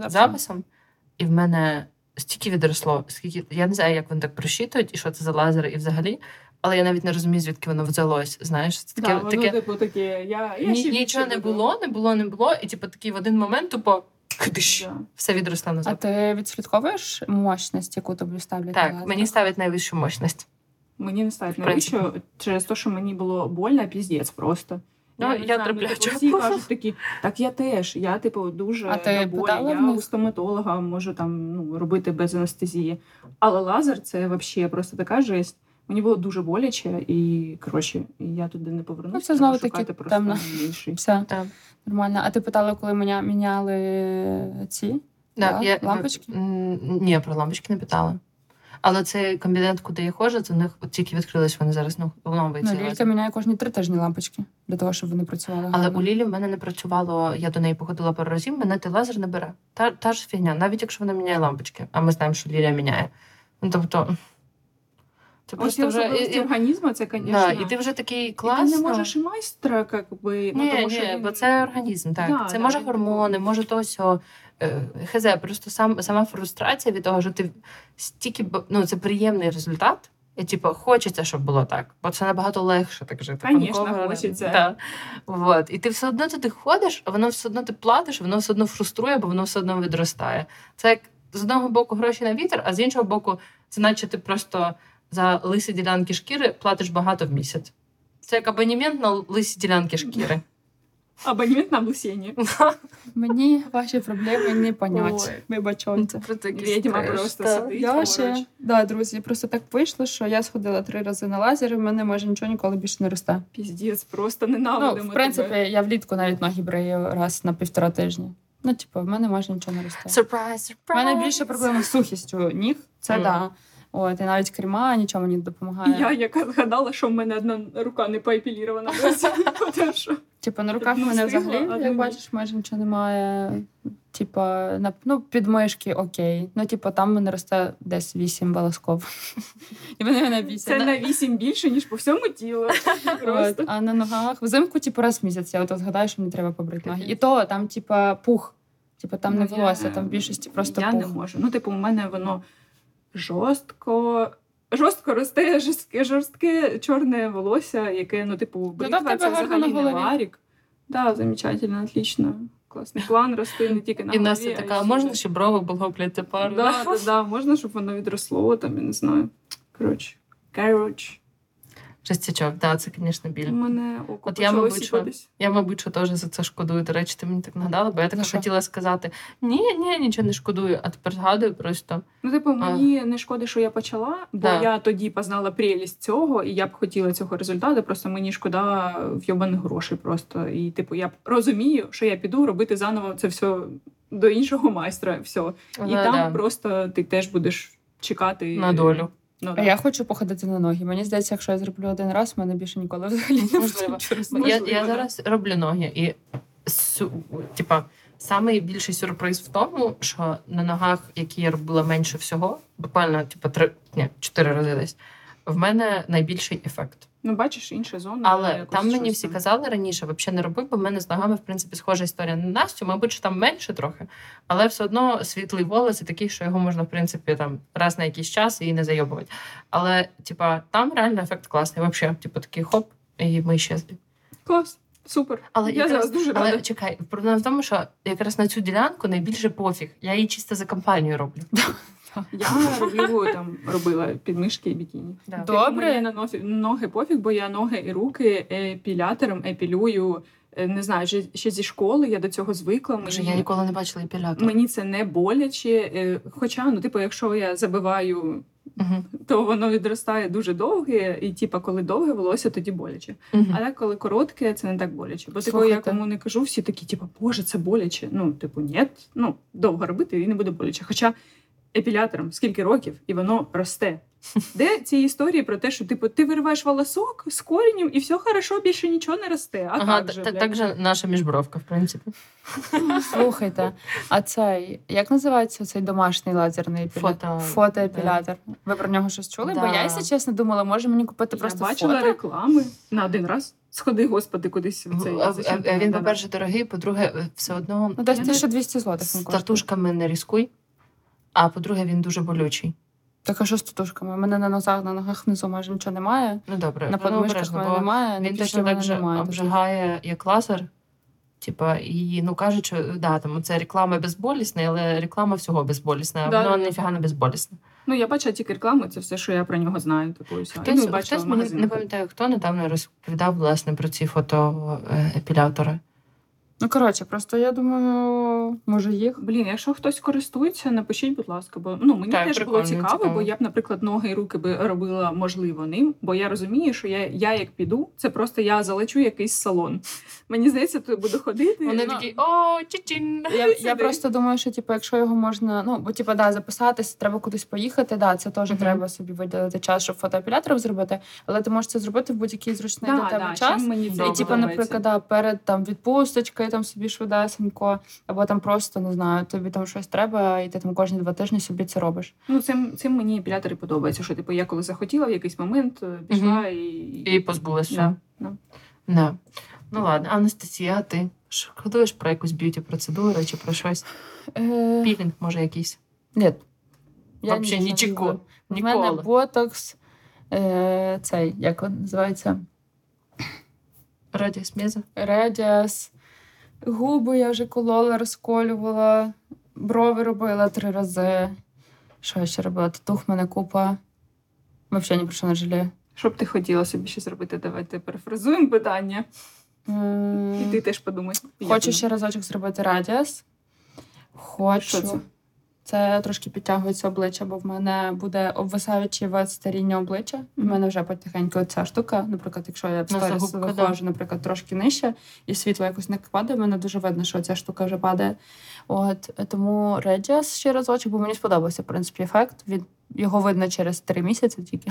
записом, і в мене стільки відросло, скільки я не знаю, як вони так просчитують, і що це за лазери, і взагалі. Але я навіть не розумію, звідки воно взялось, знаєш. Це таке, нічого не було, і такий в один момент все відросло назад. А ти відслідковуєш мощність, яку тобі ставлять? Так, мені ставлять найвищу мощність. Мені не ставлять найвищу, через те, що мені було больно, піздець просто. Я траплячу. Всі кажуть такі, так я теж, я дуже на болі, я у стоматолога можу робити без анестезії. Але лазер це вообще просто така жесть. Мені було дуже боляче і, я туди не повернуся. Це знову таки темно. Все, нормально. А ти питала, коли мене міняли лампочки? Ні, про лампочки не питала. Але цей комбінат, куди я ходжу, це в них тільки відкрились, вони зараз новий. Лілька міняє кожні 3 тижні лампочки, для того, щоб вони працювали. Але у Лілі в мене не працювало, я до неї походила пару разів, мене той лазер не бере. Та ж фігня, навіть якщо вона міняє лампочки, а ми знаємо, що Ліля міняє. Це просто вже і організму, це, звісно. Да, і ти вже такий класно. І ти не можеш і майстра, якби, бо це організм, так. Да, це може гормони, може то всього. Просто сама фрустрація від того, що ти стільки, це приємний результат. І хочеться, щоб було так, бо це набагато легше так жити. Звісно, хочеться. Да. І ти все одно туди ходиш, а воно все одно ти платиш, воно все одно фруструє, бо воно все одно відростає. Це як з одного боку гроші на вітер, а з іншого боку, це наче ти просто за лисі ділянки шкіри платиш багато в місяць. Це як абонемент на лисі ділянки шкіри. Абонемент на блусіння. Мені ваші проблеми не понять. Ми бачимо. Це відьма просто сидить. Да, друзі, просто так вийшло, що я сходила 3 рази на лазер, і в мене майже нічого ніколи більше не росте. Піздець, просто ненавидимо тебе. Ну, в принципі, я влітку навіть ноги брею раз на 1,5 тижні. Ну, типу, в мене майже нічого не росте. Surprise, surprise. У мене більше проблеми з сухістю ніг. Це да. От, і навіть крема нічого мені не допомагає. Я яка згадала, що в мене одна рука не поепілірована. Типа на руках в мене взагалі, як бачиш, майже нічого немає. Типа, ну, підмишки окей. Ну, типа, там в мене росте десь 8 волосков. І вони в мене 8. Це на 8 більше, ніж по всьому тілу. Просто. А на ногах взимку, типу, раз в місяць. Я от згадаю, що мені треба побрити ноги. І то там, типа, пух. Типа, там не волосся, там в більшості просто пух. Я не можу. Ну, типу, у мене воно жорстко росте, жорстке чорне волосся, яке, ну, типу, бритва, це взагалі не варік. Да, замечательно, отлично. Класний план рости не тільки на голові. І Настя така, а можна ще брови болгопляти пару? Да, можна, щоб воно відросло, там, я не знаю. Коротше. Жестячок, да, це, звісно, біль. У мене око почало сіпатись. Я, мабуть, що теж за це шкодую. До речі, ти мені так нагадала, бо я так хотіла сказати, ні, нічого не шкодую, а тепер згадую просто. Ну, типу, мені не шкода, що я почала, бо я тоді познала прелість цього, і я б хотіла цього результату, просто мені шкода вйобаних грошей просто. І, типу, я розумію, що я піду робити заново це все до іншого майстра, все. І там просто ти теж будеш чекати. На долю. Ну, я хочу походити на ноги. Мені здається, якщо я зроблю 1 раз, в мене більше ніколи взагалі не можливо. Я зараз роблю ноги. І, типа, найбільший сюрприз в тому, що на ногах, які я робила менше всього, буквально, типа, 4 рази десь, в мене найбільший ефект. Ну, бачиш, інша зона. Але там мені всі казали раніше, взагалі не роби, бо в мене з ногами, в принципі, схожа історія на Настю, мабуть, що там менше трохи. Але все одно світлий волос і такий, що його можна, в принципі, там раз на якийсь час і не зайобувати. Але, типа, там реально ефект класний. Взагалі, типу, такий хоп, і ми щезли. Клас. Супер. Але я зараз дуже рада. Але чекай, проблема в тому, що якраз на цю ділянку найбільше пофіг. Я її чисто за компанію роблю. Я робила підмишки і бікіні. Добре. На ноги пофіг, бо я ноги і руки епілятором епілюю, не знаю, ще зі школи я до цього звикла. Боже, я ніколи не бачила епілятор. Мені це не боляче, хоча, ну, типу, якщо я забиваю, то воно відростає дуже довге, і, типу, коли довге волосся, тоді боляче. Але коли коротке, це не так боляче. Бо, типу, я кому не кажу, всі такі, типу, боже, це боляче. Ну, типу, ні, ну, довго робити і не буде боляче. Хоча епілятором скільки років, і воно росте. Де ці історії про те, що типу ти вириваєш волосок з коренем, і все хорошо, більше нічого не росте. А так же наша міжбровка, в принципі. Слухайте, а цей, як називається цей домашній лазерний епілятор? Фотоепілятор. Ви про нього щось чули? Бо я, якщо чесно, думала, може мені купити просто фото. Я бачила реклами на 1 раз. Сходи, господи, кудись в цей. Він, по-перше, дорогий, по-друге, все одно... Ну, десь 1200 злотих. З татушками не ризикуй. А по-друге, він дуже болючий. Так, а що з татушками? У мене на ногах внизу майже нічого немає. Ну, добре. На подмишках мене немає. Він точно так же обжигає, як лазер. Типа, і, ну, кажуть, що, да, там, це реклама безболісна, але реклама всього безболісна. Да. Воно ніфіга не безболісне. Ну, я бачила тільки рекламу, це все, що я про нього знаю. Хтось, не пам'ятаю, хто недавно розповідав, власне, про ці фотоепілятори. Ну, коротше, просто я думаю, може їх. Блін, якщо хтось користується, напишіть, будь ласка, бо ну мені теж було цікаво, бо я б, наприклад, ноги і руки би робила можливо ним, бо я розумію, що я як піду, це просто я залечу якийсь салон. Мені здається, тут буду ходити. Вони такі о чі-чин. Я просто думаю, що типу, якщо його можна, ну бо типу, да, записатися, треба кудись поїхати. Да, це теж треба собі виділити час, щоб фотоапілятором зробити, але ти можеш це зробити в будь-який зручний для тебе час. І типу, наприклад, перед там відпусточкою. Там собі швидесенько, або там просто, не знаю, тобі там щось треба, і ти там кожні 2 тижні собі це робиш. Ну, цим мені епілятори подобаються, що, типу, я коли захотіла в якийсь момент, пішла і позбулася. Да. Ну, ладно. Анастасія, ти шкодуєш про якусь б'юті-процедуру чи про щось? Пілінг, може, якийсь? Ні. Вообще нічого. У мене ботокс, цей, як він називається? Радіас-меза? Радіас. Губи я вже колола, розколювала, брови робила 3 рази. Що я ще робила? Татух в мене купа. Взагалі ні про що не жалію. Що б ти хотіла собі ще зробити? Давайте перефразуємо питання. І ти теж подумай. Хочу ще разочок зробити радіас. Хочу. Це трошки підтягується обличчя, бо в мене буде обвисаюче від старіння обличчя. У мене вже потихеньку ця штука. Наприклад, якщо я в сторіс виходжу, наприклад, трошки нижче, і світло якось не падає, в мене дуже видно, що ця штука вже падає. От, тому Реджіас ще разочок, бо мені сподобався, в принципі, ефект. Його видно через 3 місяці тільки.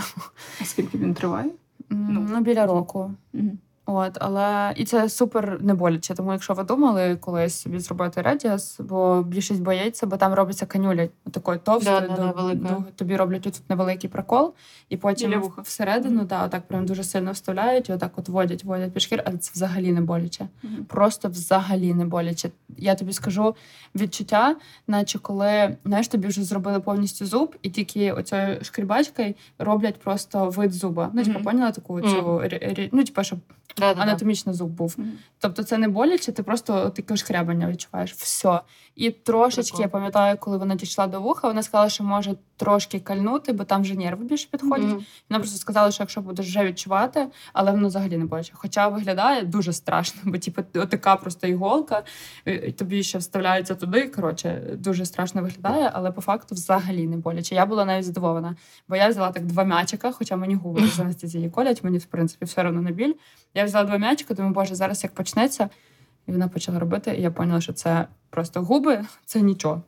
А скільки він триває? Ну, біля року. Mm-hmm. От, але і це супер не боляче, тому якщо ви думали колись собі зробити радіас, бо більшість боїться, бо там робиться канюля такою товстою, тобі роблять тут невеликий прокол, і потім всередину, отак прям дуже сильно вставляють, і отак от водять під шкіру, але це взагалі не боляче. Mm-hmm. Просто взагалі не боляче. Я тобі скажу відчуття, наче коли, знаєш, тобі вже зробили повністю зуб, і тільки оцею шкрібачкою роблять просто вид зуба. Ну, типу, поняла таку цю, ну, типу, щоб анатомічно зуб був. Mm-hmm. Тобто це не боляче, ти просто таке шкрябання відчуваєш. Все. І трошечки, я пам'ятаю, коли вона дійшла до вуха, вона сказала, що може трошки кальнути, бо там вже нерви більше підходять. Вона просто сказала, що якщо будеш вже відчувати, але воно взагалі не боляче. Хоча виглядає дуже страшно, бо типу отака просто іголка, і тобі ще вставляється туди, коротше, дуже страшно виглядає, але по факту взагалі не боляче. Я була навіть здивована, бо я взяла так 2 м'ячика, хоча мені губи з Анастасії колять, мені в принципі все одно не біль. Я взяла 2 м'ячика, думаю, боже, зараз як почнеться. І вона почала робити, і я поняла, що це просто губи, це нічого.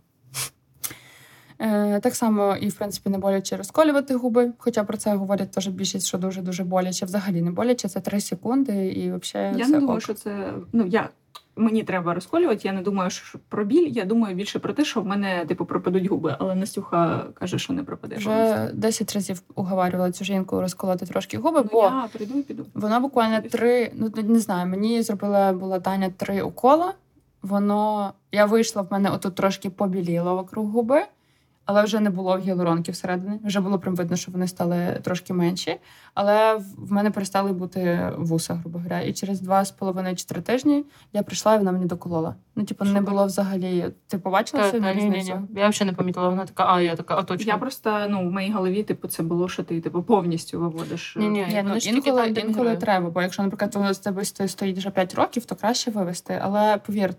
Так само і, в принципі, не боляче розколювати губи, хоча про це говорять теж більшість, що дуже-дуже боляче. Взагалі не боляче, це 3 секунди і взагалі я не думаю, що це... Ну, мені треба розколювати, я не думаю що про біль, я думаю більше про те, що в мене, типу, пропадуть губи, але Настюха каже, що не пропаде. Вже 10 разів уговарювала цю жінку розколоти трошки губи, бо я прийду і піду. Вона буквально 3, не знаю, мені була Таня 3 укола, я вийшла, в мене отут трошки побіліло вокруг губи, але вже не було гіалуронки всередині, вже було прям видно, що вони стали трошки менші, але в мене перестали бути вуса, грубо говоря, і через 2,5-4 тижні я прийшла, і вона мені доколола. Ну, типу, не було взагалі... Ти побачила цю різницю? Я взагалі не помітила, вона така, я така, точно. Я просто, в моїй голові, типу, це було, що ти, типу, повністю виводиш. Інколи треба, бо якщо, наприклад, з тебе стоїть вже 5 років, то краще вивести, але, повір,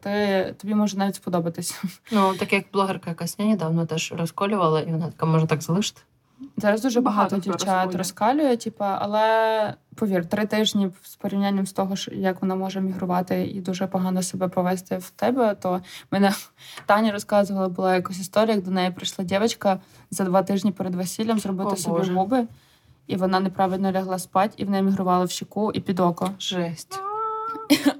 тобі може навіть сподобатись. Ну, так як блогерка якась, я недавно теж розколювала, і вона така, може так залишити? Зараз дуже багато дівчат розкалює, але, повір, 3 тижні з порівнянням з того, як вона може мігрувати і дуже погано себе повести в тебе, то мене Таня розказувала, була якась історія, як до неї прийшла дівчинка за 2 тижні перед весіллям зробити собі губи, і вона неправильно лягла спати, і в неї мігрувала в щіку і під око. Жесть.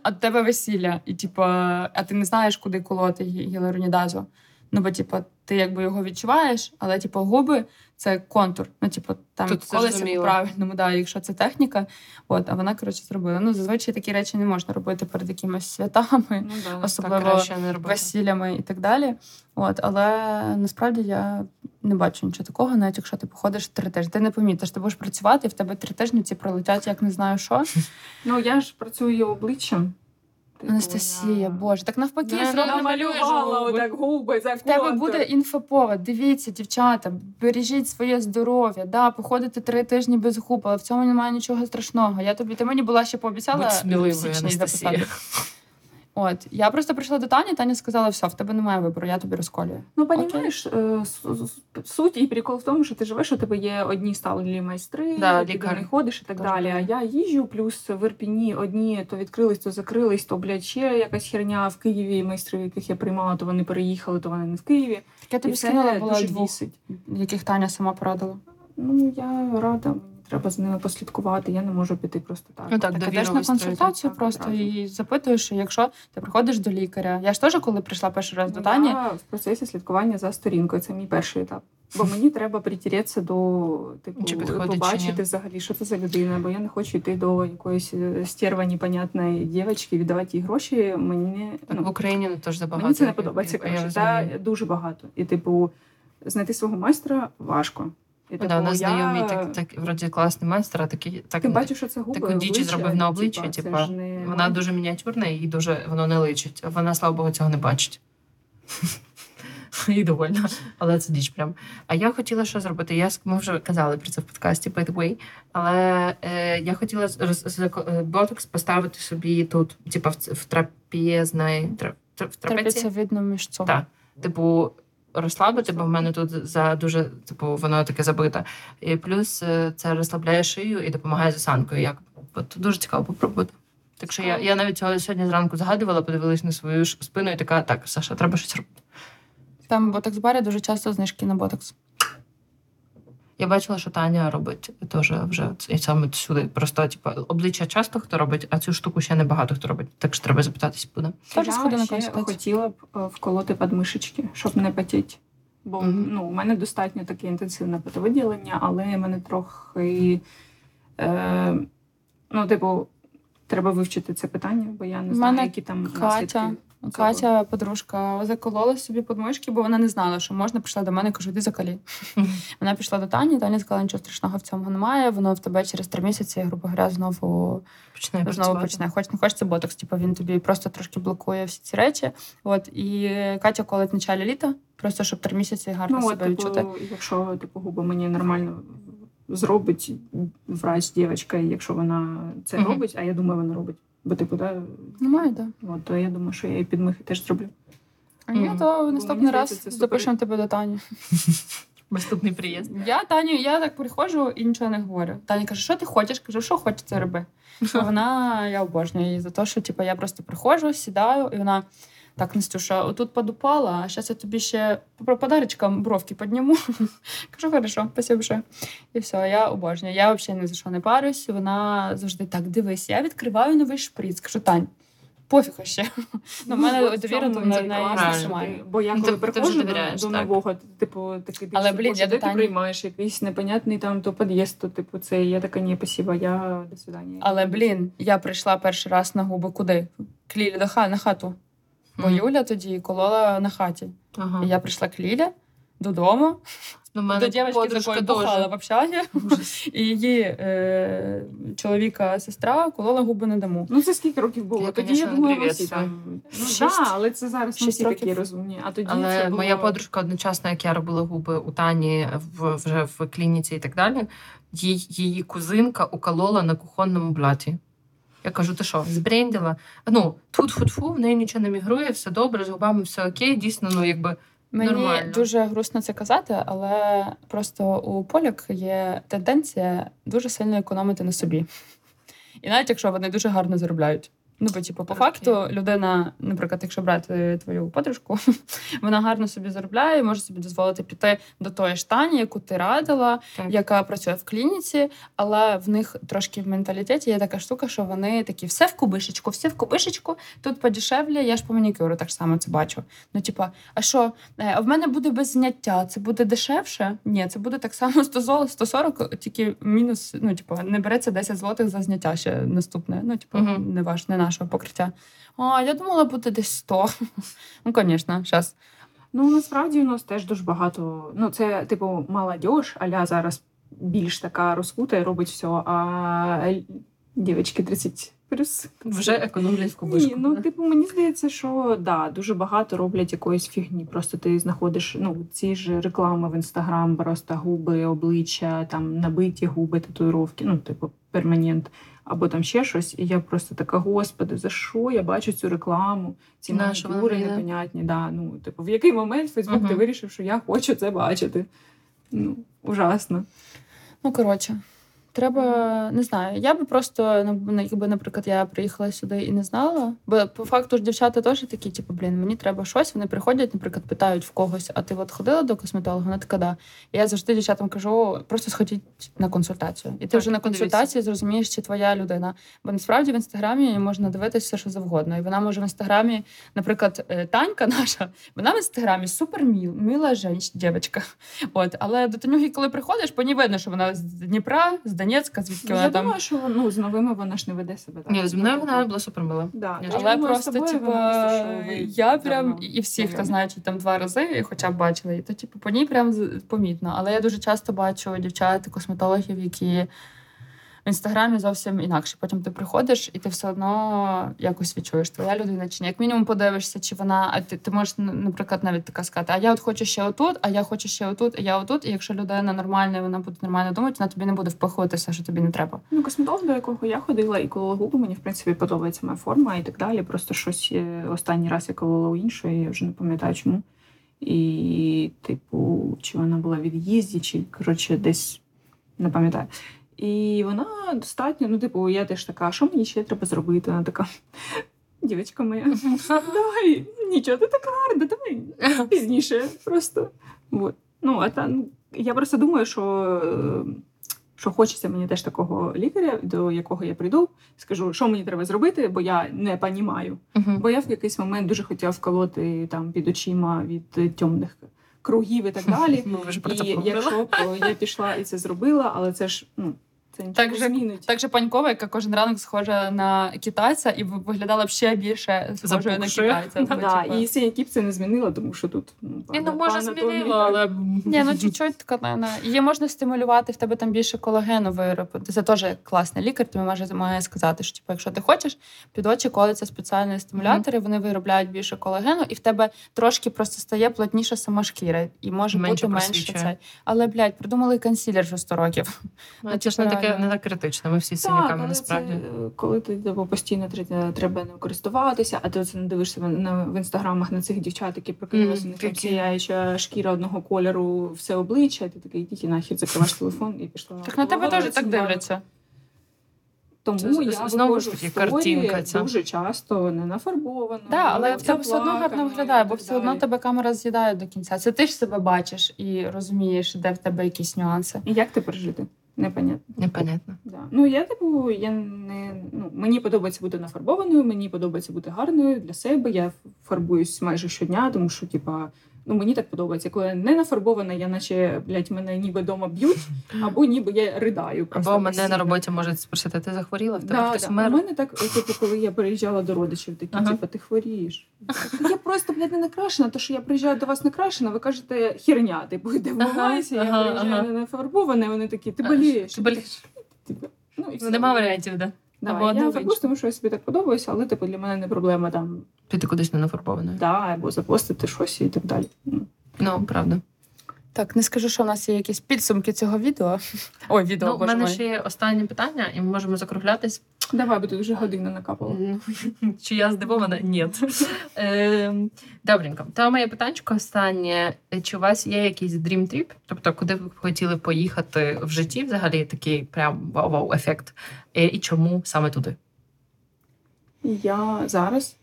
От тебе весілля, і а ти не знаєш, куди колоти гіалуронідазу. Ну, бо, ти якби його відчуваєш, але, губи – це контур. Ну, там колеса по-правильному, якщо це техніка. От, а вона, коротше, зробила. Ну, зазвичай такі речі не можна робити перед якимись святами, особливо весілями і так далі. От, але, насправді, я не бачу нічого такого, навіть якщо ти походиш 3 тижні. Ти не помітиш, ти будеш працювати, і в тебе 3 тижні ці пролетять, як не знаю що. Ну, я ж працюю обличчям. Анастасія, боже, так навпаки, намалювала так губи, за контур. В тебе буде інфоповод. Дивіться, дівчата, бережіть своє здоров'я. Да, походити 3 тижні без губ, але в цьому немає нічого страшного. Ти мені була ще пообіцяла в січні записати. От, я просто прийшла до Тані, Таня сказала, все, в тебе немає вибору, я тобі розколюю. Ну, розумієш, суть і прикол в тому, що ти живеш, у тебе є одні сталеві майстри, ти не ходиш і так далі. А я їжджу, плюс в Ірпіні одні то відкрились, то закрились, то, ще якась херня в Києві, майстри, яких я приймала, то вони переїхали, то вони не в Києві. Так я тобі скинула, була 2, яких Таня сама порадила. Ну, я рада. Треба з ними послідкувати, я не можу піти просто так. Ну так, ти йдеш на консультацію просто і запитуєш, якщо ти приходиш до лікаря. Я ж теж, коли прийшла перший раз до Тані... Я в процесі слідкування за сторінкою, це мій перший етап. Бо мені треба притіреться до, побачити взагалі, що це за людина, бо я не хочу йти до якоїсь стерва непонятної дівчинки, віддавати їй гроші. В Україні теж забагато. Мені це не подобається, дуже багато. І, знайти свого майстра важко. У нас знайомий вроді класний майстер, а таку діч зробив на обличчі. Вона дуже мініатюрна і воно не личить. Вона, слава Богу, цього не бачить. і довольна, але це діч прям. А я хотіла що зробити? Ми вже казали про це в подкасті, by the way, але я хотіла ботокс поставити собі тут, типу в трапезний, в трапецію видно мишцю. Так. Типу розслабити, бо в мене тут за дуже, типу, воно таке забите. І плюс це розслабляє шию і допомагає з осанкою. Як от дуже цікаво попробувати. Так що я навіть цього сьогодні зранку загадувала, подивилась на свою спину і така: так, Саша, треба щось робити. Там в ботокс-барі дуже часто знижки на ботокс. Я бачила, що Таня робить теж вже і саме сюди. Просто типу обличчя часто хто робить, а цю штуку ще небагато хто робить. Так що треба запитатись буде. Я хотіла б вколоти підмишечки, щоб не потіти. Бо ну, у мене достатньо таке інтенсивне потовиділення, але мене трохи треба вивчити це питання, бо я не знаю, які там наслідки. Катя, подружка, заколола собі подмишки, бо вона не знала, що можна. Прийшла до мене і кажу: іди закалі. Вона пішла до Тані, Таня сказала, нічого страшного в цьому немає, воно в тебе через 3 місяці, грубо говоря, знову почне. Хоч не хочеш, це ботокс, типу, він тобі просто трошки блокує всі ці речі. От, і Катя колить в началі літа, просто щоб 3 місяці гарно себе відчути. Якщо губа мені нормально зробить, врач, дівчинка, якщо вона це робить, а я думаю, вона робить. Бо ти куди? Немає, так. Да. То я думаю, що я і підмихи теж зроблю. А ні, то наступний раз запишемо тебе до Тані. Наступний приїзд. Я так приходжу і нічого не говорю. Таня каже: що ти хочеш? Кажу: що хочеться, роби. Я обожнюю її за те, що я просто приходжу, сідаю, і вона: так, Настюша, отут подупала, а зараз я тобі ще про подарочкам бровки підніму. Кажу: хорошо, спасибо, що. І все, я обожнюю. Я взагалі ні за що не парюсь. Вона завжди: так, дивись, я відкриваю новий шприц. Кажу: Тань, пофіг ще. У мене довіра до неї немає. Бо я коли приходжу до нового, такий більше, ти приймаєш якийсь непонятний там то під'їзд, то це я така: ні, спасибо, я до свидання. Але, я прийшла перший раз на губи куди? К Лілі на хату. Бо Юля тоді колола на хаті. Ага. І я прийшла к Лілі додому. До дівчинки такої бухала в общагі. І її чоловіка, сестра колола губи на дому. Це скільки років було? Тоді я думала, всі так. 6. Але це зараз не всі такі розумні. А тоді але це було... Моя подружка одночасно, як я робила губи у Тані вже в клініці і так далі, її кузинка уколола на кухонному бляті. Я кажу: ти що, збрендила? Тут-фу-фу, в неї нічого не мігрує, все добре, з губами все окей, дійсно, нормально. Мені дуже грустно це казати, але просто у поляк є тенденція дуже сильно економити на собі. І навіть якщо вони дуже гарно заробляють. По факту, людина, наприклад, якщо брати твою подружку, вона гарно собі заробляє, може собі дозволити піти до тої ж Тані, яку ти радила, яка працює в клініці, але в них трошки в менталітеті є така штука, що вони такі: все в кубишечку, тут подешевле, я ж по манікюру так само це бачу. А що, а в мене буде без зняття, це буде дешевше? Ні, це буде так само 140, тільки мінус, не береться 10 злотих за зняття ще наступне, не нашого покриття. А, я думала, буде десь 100. Звісно, зараз. Насправді, у нас теж дуже багато... це, молодіж, а-ля зараз більш така розкута і робить все, а дівчатки 30 плюс... Вже економлять в кубишку. Ні, мені здається, що, дуже багато роблять якоїсь фігні. Просто ти знаходиш, ці ж реклами в Інстаграм, просто губи, обличчя, там, набиті губи, татуїровки, перманент. Або там ще щось, і я просто така: господи, за що я бачу цю рекламу? Ці манікюри непонятні. В який момент Фейсбук ти вирішив, що я хочу це бачити? Ужасно. Треба, не знаю, я би просто, якби, наприклад, я приїхала сюди і не знала, бо по факту ж дівчата теж такі, мені треба щось, вони приходять, наприклад, питають в когось: а ти ходила до косметолога? Вона така: да. І я завжди дівчатам кажу: просто сходіть на консультацію. І ти вже на консультації зрозумієш, чи твоя людина. Бо насправді в Інстаграмі можна дивитися все, що завгодно. І вона може в Інстаграмі, наприклад, Танька наша, вона в Інстаграмі суперміла дівчинка. Але до Танюхи, коли приходиш, по ній видно, що вона з Дніпра, з Донецька, звідки вона там. Я думаю, що з новими вона ж не веде себе так. Ні, з мною вона була супермила. Але просто, я прям, і всі, хто знають, там 2 рази, і хоча б бачили, і то, по ній прям помітно. Але я дуже часто бачу дівчат, косметологів, які В Інстаграмі зовсім інакше. Потім ти приходиш, і ти все одно якось відчуєш, твоя людина чи ні. Як мінімум подивишся, чи вона... А ти можеш, наприклад, навіть така сказати, а я от хочу ще отут, а я хочу ще отут, а я отут. І якщо людина нормальна, і вона буде нормально думати, вона тобі не буде впихувати все, що тобі не треба. Ну, косметолог, до якого я ходила, і колола губи, мені, в принципі, подобається моя форма і так далі. Просто щось останній раз я колола у іншої, я вже не пам'ятаю чому. І, типу, чи вона була в від'їзді, чи, коротше, десь, не пам'ятаю. І вона достатньо, ну, типу, я теж така, що мені ще треба зробити? Вона така, дівчинка моя, давай, нічого, ти така гарна, давай пізніше просто. Вот. Ну, а там, я просто думаю, що хочеться мені теж такого лікаря, до якого я прийду, скажу, що мені треба зробити, бо я не понімаю. Бо я в якийсь момент дуже хотіла вколоти там під очима від темних кругів і так далі. І якщо б я пішла і це зробила, але це ж, ну, це нічого так змінить. Так же Панькова, яка кожен ранок схожа на китайця і виглядала б ще більше схожою на китайця. Да, і синяків це не змінила, тому що тут... Ну, може, змінила, але... Ні, ну, чуть-чуть тканина. Її можна стимулювати, в тебе там більше колагену виробити. Це теж класний лікар, тобі має сказати, що, якщо ти хочеш, під очі колиться спеціальні стимулятори, вони виробляють більше колагену, і в тебе трошки просто стає плотніша сама шкіра, і може бути менше цей. Але, блядь, придумали консілер вже 100 років. Не так критично, ми всі синяками насправді. Коли ти постійно треба не користуватися, а ти це не дивишся в інстаграмах на цих дівчат, які прокинулися, не там сіяюча шкіра одного кольору, все обличчя, ти такий, йдіть і нахід, закриваєш телефон і пішла. Так на тебе теж так дивляться. Тому я виходжу в сторі дуже часто не нафарбовано. Так, але в тебе все одно гарно виглядає, бо все одно тебе камера з'їдає до кінця. Це ти ж себе бачиш і розумієш, де в тебе якісь нюанси. І як ти пережити? Непонятно. Да. Ну, я, типу, мені подобається бути нафарбованою, мені подобається бути гарною для себе. Я фарбуюсь майже щодня, тому що, типа, ну, мені так подобається. Коли я не нафарбована, я наче, блядь, мене ніби дома б'ють, або ніби я ридаю. Або мене на роботі можуть спросити, ти захворіла, в тебе хтось вмер? У мене так, типу, коли я переїжджала до родичів, такі, типу, ти хворієш. Я просто, блядь, не накрашена, то що я приїжджаю до вас накрашена, ви кажете, херня, типу, йде вмивайся, я приїжджаю не нафарбована, і вони такі, ти болієш. Ну, нема варіантів, так? Да, я фарбуюсь, тому що я собі так подобаюся, але типу, для мене не проблема там... Піти кудись не нафарбованою. Так, або запостити щось і так далі. Ну, правда. Так, не скажу, що в нас є якісь підсумки цього відео. Ой, відео, ну, боже мій. У мене ще є останнє питання, і ми можемо закруглятись. Давай, бо тут вже година накапала. Чи я здивована? Ні. Добренько. Та моє питанчко останнє. Чи у вас є якийсь dream trip? Тобто, куди ви б хотіли поїхати в житті? Взагалі такий прям вау-вау ефект. І чому саме туди? Я зараз...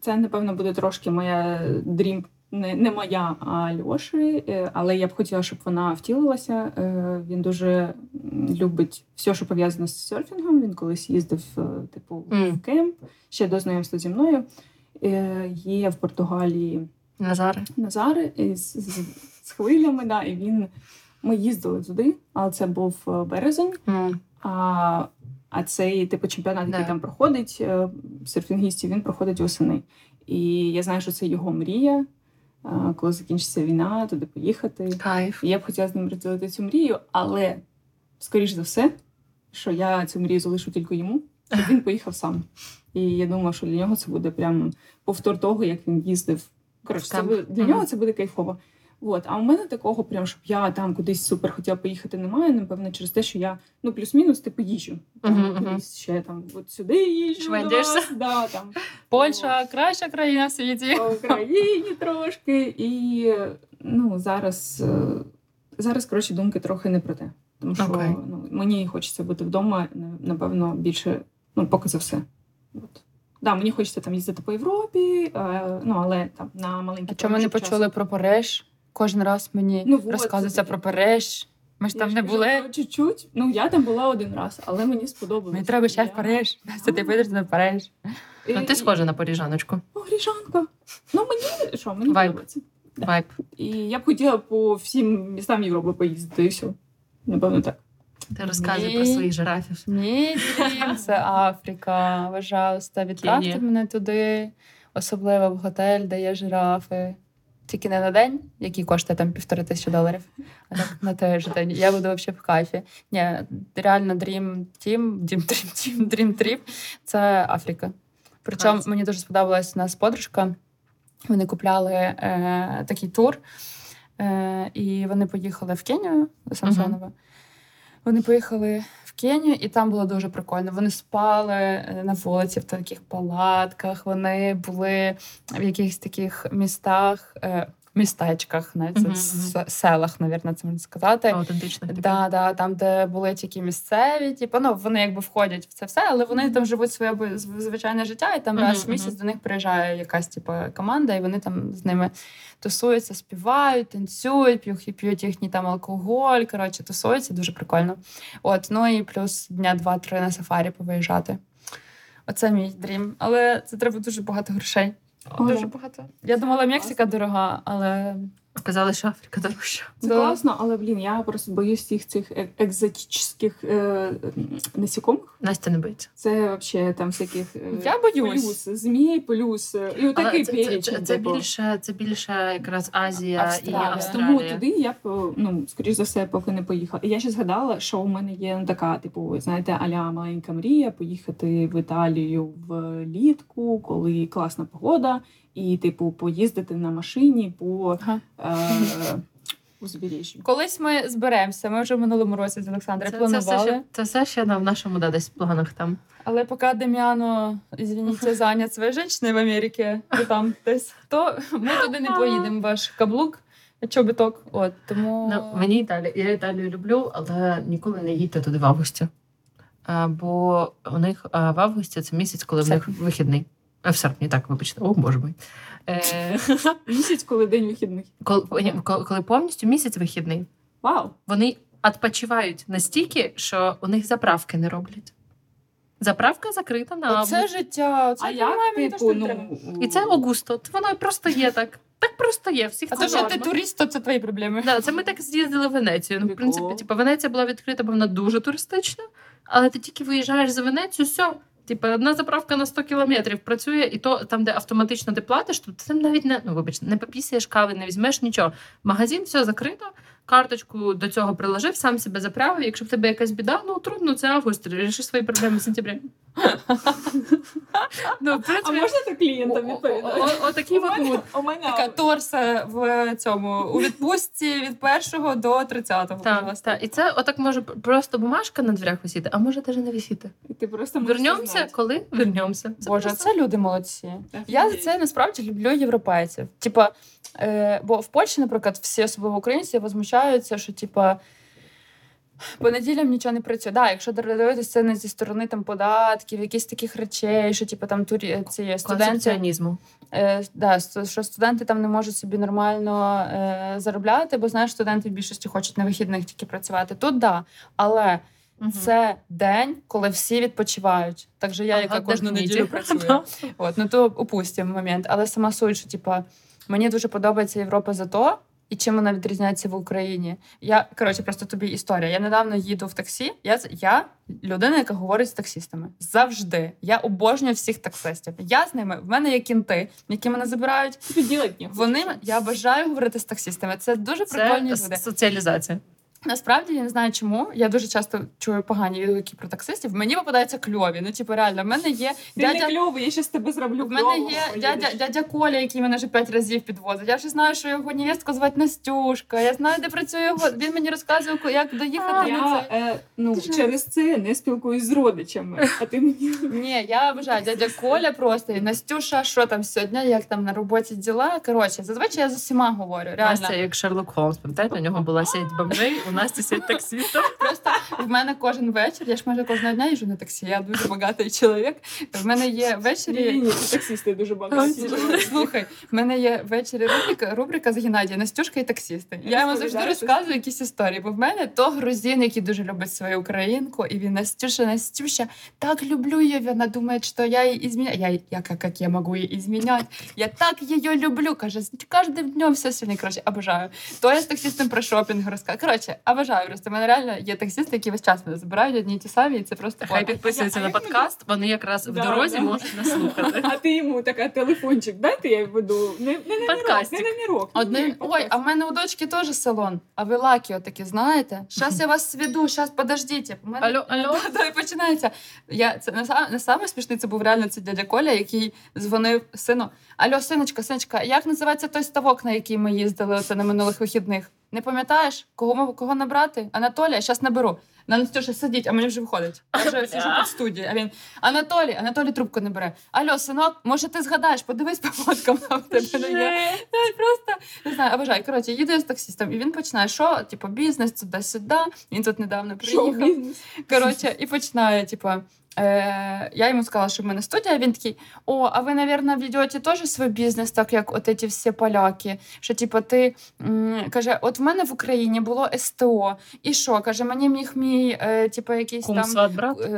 Це, напевно, буде трошки моя dream, не моя, а Льоші, але я б хотіла, щоб вона втілилася. Він дуже любить все, що пов'язано з серфінгом. Він колись їздив, типу, в кемп, ще до знайомства зі мною. Є в Португалії Назари з хвилями, да, і він... Ми їздили туди, але це був березень. А цей, типу, чемпіонат, який там проходить, серфінгістів, він проходить восени. І я знаю, що це його мрія. Коли закінчиться війна, туди поїхати. Кайф. І я б хотіла з ним розділити цю мрію, але, скоріш за все, що я цю мрію залишу тільки йому, щоб він поїхав сам. І я думаю, що для нього це буде прям повтор того, як він їздив. Коротше, для нього це буде кайфово. От. А у мене такого, прям, щоб я там кудись супер хотіла поїхати, немає, напевно, через те, що я, ну, плюс-мінус, типу, їжджу. Кудись ще там, от сюди їжджу. Швендишся. Да, там. Польща, краща країна в світі. По Україні трошки. І, ну, зараз, коротше, думки трохи не про те. Тому що мені хочеться бути вдома, напевно, більше, ну, поки за все. От. Да, мені хочеться там їздити по Європі, ну, але там на маленький... А чому не почули про Париж? Кожен раз мені розказується про Париж. Ми ж там не були. Чуть-чуть. Ну, я там була один раз, але мені сподобалося. Мені треба ще в Париж. Це ти підеш на Париж. Ну, ти схожа на парижаночку. Парижанка. Ну, мені що, мені подобається. Вайб. І я б хотіла по всім містам Європи поїздити, і все. Напевно, так. Ти розказуй про своїх жирафів. Ні, це Африка. Пожалуйста, відправте мене туди. Особливо в готель, де є жирафи. Тільки не на день, який коштує там $1500, а так на тиждень. Я буду взагалі в кайфі. Ні, реально Dream Trip – це Африка. Причому мені дуже сподобалась у нас подружка. Вони купляли такий тур, і вони поїхали в Кенію, до Самсонова. Вони поїхали в Кенію, і там було дуже прикольно. Вони спали на вулиці в таких палатках, вони були в якихось таких містах, містечках, навіть селах, мабуть, це можна сказати. Аутентично. Да, там, де були тільки місцеві, вони якби входять в це все, але вони там живуть своє звичайне життя, і там раз в місяць до них приїжджає якась команда, і вони там з ними тусуються, співають, танцюють, п'ють їхній там алкоголь, тусуються, дуже прикольно. Ну і плюс дня 2-3 на сафарі повиїжджати. Оце мій дрім, але це треба дуже багато грошей. Дуже багато. Я думала, Мексика дорога, але оказалось, що Африка дорожча. Це класно, але, я просто боюсь всіх цих екзотичних насікомих. Настя не боїться. Це взагалі там всяких змій, плюс. І отакий переч. Це більше якраз Азія і Австралія. Тому туди я б, скоріш за все, поки не поїхала. І я ще згадала, що у мене є така, знаєте, а-ля маленька мрія, поїхати в Італію влітку, коли класна погода. І, поїздити на машині по узбережжю. Колись ми зберемося. Ми вже в минулому році з Олександром планували. Це все ще в нашому, десь в планах там. Але поки Дем'яно, извините, зайнят своєю жінкою в Америці, то ми туди не поїдемо. Ваш каблук, чобіток. Тому... мені Італія. Я Італію люблю, але ніколи не їдьте туди в августі. Бо у них в августі це місяць, коли в них вихідний. В серпні, вибачте. Може бути. Місяць, коли день вихідний. Коли повністю місяць вихідний. Вау. Вони відпочивають настільки, що у них заправки не роблять. Заправка закрита на август. Це життя. А я, і це Огусто. Воно просто є так. Так просто є. А то, що ти турист, то це твої проблеми. Це ми так з'їздили в Венецію. В принципі, Венеція була відкрита, бо вона дуже туристична. Але ти тільки виїжджаєш за Венецію, все. Одна заправка на 100 кілометрів працює, і то там, де автоматично ти платиш, то ти там навіть не попісяєш кави, не візьмеш нічого. Магазин, все закрито, карточку до цього приложив, сам себе заправив. Якщо в тебе якась біда, трудно, це август, ріши свої проблеми в сентябрі. А можна ти клієнтам відповідати? Отакий вагут. Така торса в цьому, у відпустці від 1 до 30-го. Так, і це отак може просто бумажка на дверях висіти, а може теж не висіти. Вернемося, коли вернемося. Боже, це люди молодці. Я за це насправді люблю європейців. Бо в Польщі, наприклад, всі, особливо українці, возмущаються, що по неділям нічого не працює. Якщо дивитися це не зі сторони податків, якісь таких речей, що консерваціонізму. Що студенти там не можуть собі нормально заробляти, бо, знаєш, студенти в більшості хочуть на вихідних тільки працювати. Але це день, коли всі відпочивають. Так же я, яка кожну неділю працює. То упустимо момент. Але сама суть, що мені дуже подобається Європа за то, і чим вона відрізняється в Україні. Я, просто тобі історія. Я недавно їду в таксі. Я людина, яка говорить з таксістами. Завжди. Я обожнюю всіх таксистів. Я з ними, в мене є кінти, які мене забирають. Я бажаю говорити з таксістами. Це дуже прикольні люди. Це соціалізація. Насправді, я не знаю чому. Я дуже часто чую погані відгуки про таксистів. Мені попадаються кльові. Реально, в мене є дядя... кльовий, я ще з тебе зроблю кльову. В мене є дядя Коля, який мене вже 5 разів підвозить. Я вже знаю, що його невістку звати Настюшка. Я знаю, де працює його. Він мені розказує, як доїхати. Через це не спілкуюсь з родичами. А ти мені... Ні, я вважаю, дядя Коля просто. І Настюша, що там сьогодні, як там на роботі діла. Зазвичай я з усіма говорю. Настя, як Шерлок Холмс, пам'ятаєте, у нього була сеть бомжей. Настя сядь таксістом. Просто в мене кожен вечір, я ж майже кожного дня їжджу на таксі, я дуже багатий чоловік. В мене є ввечері... Ні, таксісти дуже багаті. Слухай, в мене є ввечері рубрика з Геннадієм «Настюшка і таксісти». Я йому завжди розказую якісь історії, бо в мене то грузин, який дуже любить свою українку, і він Настюша, так люблю її, вона думає, що я її зміняю. Як я можу її зміняти? Я так її люблю, каже, кожним днем все сильно, обожаю. То я з таксістом про шопінг розказую. а вважаю, просто в мене реально є таксісти, які весь час мене забирають одні й ті самі, і це просто... Хай підписуються на подкаст, вони якраз в дорозі можуть нас слухати. А ти йому така, телефончик дайте, я веду. Подкастик. Ой, а в мене у дочки теж салон, а ви лакі отакі, знаєте? Щас я вас сведу, щас подождіть. Алло. І починається. Не саме смішний це був реально це дядя Коля, який дзвонив сину. Алло, синочка, як називається той ставок, на який ми їздили оце на минулих вихідних? Не пам'ятаєш? Кого набрати? Анатолія? Щас наберу. На Настюша, сидіть, а мені вже виходить. Я вже сижу під студією. А він, Анатолій трубку не бере. Алло, синок, може ти згадаєш? Подивись по фоткам. Там тебе є. Я просто, не знаю, обожаю. Коротше, їду я з таксістом, і він починає, що, типу, бізнес, туди-сюди. Він тут недавно приїхав. Коротше, і починає, типу, я йому сказала, що в мене студія, він такий, а ви, мабуть, ведете теж свій бізнес, так як от ці всі поляки, що, типу, ти, каже, от в мене в Україні було СТО, і що, каже, мені міг мій, типу, якийсь там,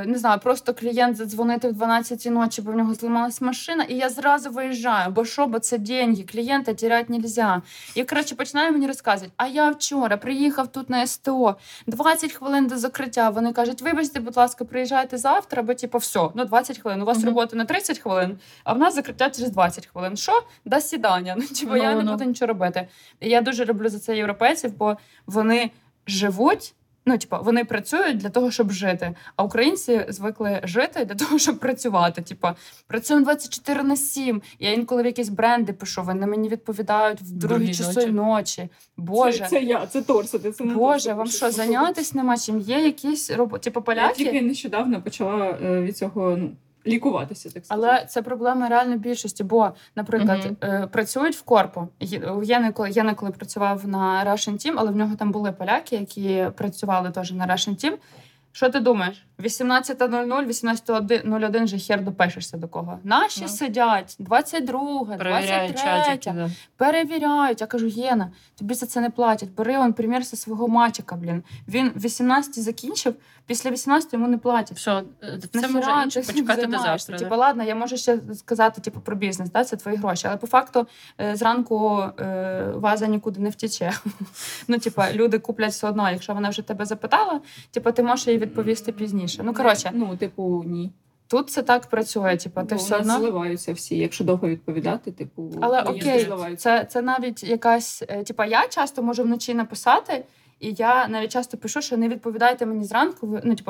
не знаю, просто клієнт задзвонити в 12 ночі, бо в нього зламалась машина, і я зразу виїжджаю, бо що, бо це деньги, клієнта теряти нельзя. І, коротше, починає мені розказувати, а я вчора приїхав тут на СТО, 20 хвилин до закриття, вони кажуть, вибачте, будь ласка, приїжджайте завтра, бо, типу, все, 20 хвилин, у вас робота на 30 хвилин, а в нас закриття через 20 хвилин. Що? До свидання. Я не буду нічого робити. І я дуже люблю за це європейців, бо вони живуть, вони працюють для того, щоб жити. А українці звикли жити для того, щоб працювати. Працюємо 24/7. Я інколи в якісь бренди пишу, вони мені відповідають в другій часовій ночі. Боже. Це я, це торсити. Боже, вам що, зайнятися нема чим? Є якісь роботи? Поляки? Я тільки нещодавно почала від цього... лікуватися, так сказати. Але це проблема реально більшості, бо, наприклад, працюють в корпу. Я неколи працював на Russian Team, але в нього там були поляки, які працювали теж на Russian Team. Що ти думаєш? 18:00, 18:01 же хер допишешся до кого. Наші сидять, 22-га, 23-я, перевіряють. Я кажу, Єна, тобі за це не платять. Бери, он, примір зі свого мальчика, блін. Він 18 закінчив, після 18 йому не платять. Все, це може інше почекати до завтра. Типа, ладно, я можу ще сказати про бізнес, да, це твої гроші, але по факту зранку ваза нікуди не втече. Люди куплять все одно, якщо вона вже тебе запитала, ти можеш їй відповісти пізніше. Ні. Тут це так працює, ти все одно... зливаються всі, якщо довго відповідати, Але окей, це навіть якась... я часто можу вночі написати, і я навіть часто пишу, що не відповідайте мені зранку,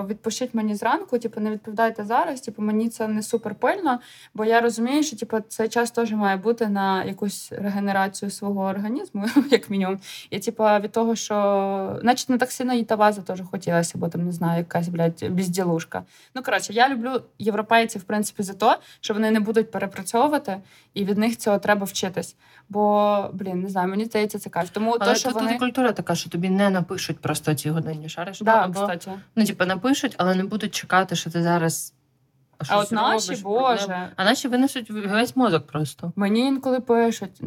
відпишіть мені зранку, не відповідайте зараз, мені це не супер пильно, бо я розумію, що цей час теж має бути на якусь регенерацію свого організму, як мінімум. І від того, що... Значить, не так сильно їй та ваза теж хотілася, бо там, не знаю, якась, безділушка. Я люблю європейців, в принципі, за те, що вони не будуть перепрацьовувати, і від них цього треба вчитись. Бо, не знаю, мені здається, це кайф. Але тут культура така, що тобі не напишуть просто ці годинні шари. Да, кстати. Напишуть, але не будуть чекати, що ти зараз... А от наші, Боже. А наші винесуть весь мозок просто. Мені інколи пишуть,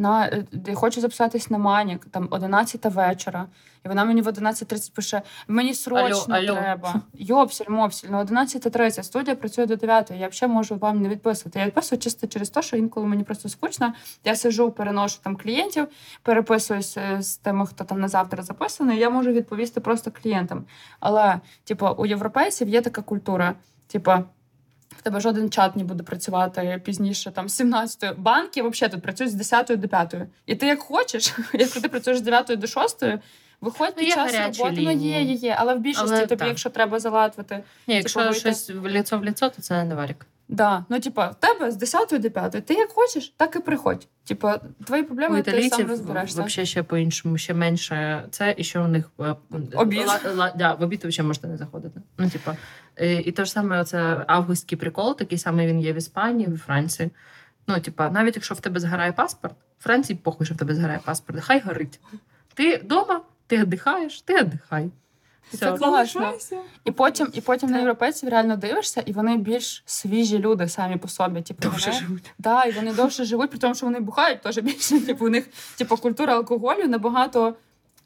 хочу записатись на манік, 11 вечора, і вона мені в 11:30 пише, мені срочно треба. Йопсіль-мопсіль, 11:30, студія працює до 9, я взагалі можу вам не відписувати. Я відписую чисто через те, що інколи мені просто скучно, я сижу, переношу клієнтів, переписуюсь з тими, хто на завтра записаний, і я можу відповісти просто клієнтам. Але, у європейців є така культура, в тебе жоден чат не буде працювати пізніше, 17-ї. Банки взагалі тут працюють з 10-ї до 5-ї. І ти як хочеш, якщо ти працюєш з 9-ї до 6-ї, виходить під час роботи. Є. Але в більшості якщо треба залатувати... Ні, якщо щось в ліцо, то це не варік. Да. В тебе з 10-ї до 5-ї. Ти як хочеш, так і приходь. Твої проблеми ти сам розберешся. Взагалі ще по-іншому, ще менше. Це і ще у них... Обід. В обід взагалі можна не заходити. І те ж саме, оце августський прикол, такий самий він є в Іспанії, в Франції. Навіть якщо в тебе згорає паспорт, в Франції похуй, що в тебе згорає паспорт, хай горить. Ти вдома, ти віддихай. Це класно. І потім на європейців реально дивишся, і вони більш свіжі люди самі по собі. Довше живуть. Да, і вони довше живуть, при тому, що вони бухають теж більше. У них культура алкоголю набагато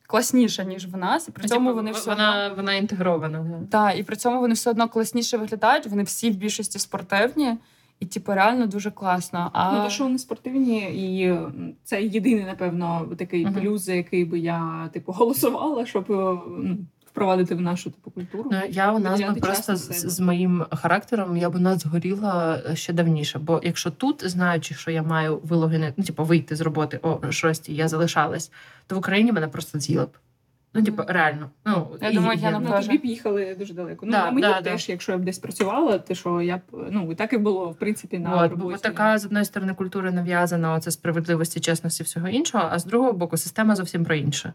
класніша, ніж в нас. І при цьому вони все одно... Вона інтегрована. Да, і при цьому вони все одно класніше виглядають, вони всі в більшості спортивні. І, типу, реально дуже класно. А... Ну, то, що вони спортивні, і це єдиний, напевно, такий плюс, за який би я, типу, голосувала, щоб впровадити в нашу, типу, культуру. Ну, я у нас би просто з моїм характером, я б у нас згоріла ще давніше. Бо якщо тут, знаючи, що я маю вилогини, ну, типу, вийти з роботи о 6-й, я залишалась, то в Україні мене просто з'їли б. Ну, типу, реально. Ну, я думаю, я на тобі б їхали дуже далеко. Ну, да, на мені теж, якщо я б десь працювала, то що я б... Ну, так і було, в принципі, на роботі. Бо така, з одної сторони, культура нав'язана, оце справедливості, чесності, всього іншого, а з другого боку, система зовсім про інше.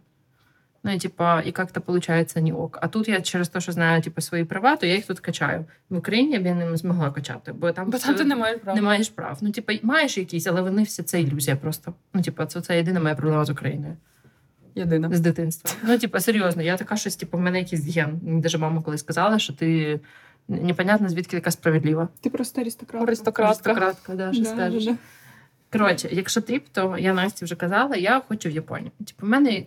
Ну, і, типу, і як-то, виходить, не ок. А тут я через те, що знаю, типу, свої права, то я їх тут качаю. В Україні я б не змогла качати, бо там ти не маєш прав. Не маєш прав. Ну, типу, маєш якісь, але вони всі це ілюзія просто. Ну, типу, це єдина моя проблема з Україною. Єдина. З дитинства. Ну, типу, серйозно, я така щось, типу, в мене якийсь ген. Мені даже мама колись сказала, що ти непонятно звідки яка справедлива. Ти просто аристократка. Аристократка, да, що скажеш. Коротше, якщо тріп, то я Насті вже казала, я хочу в Японію. Типу, в мене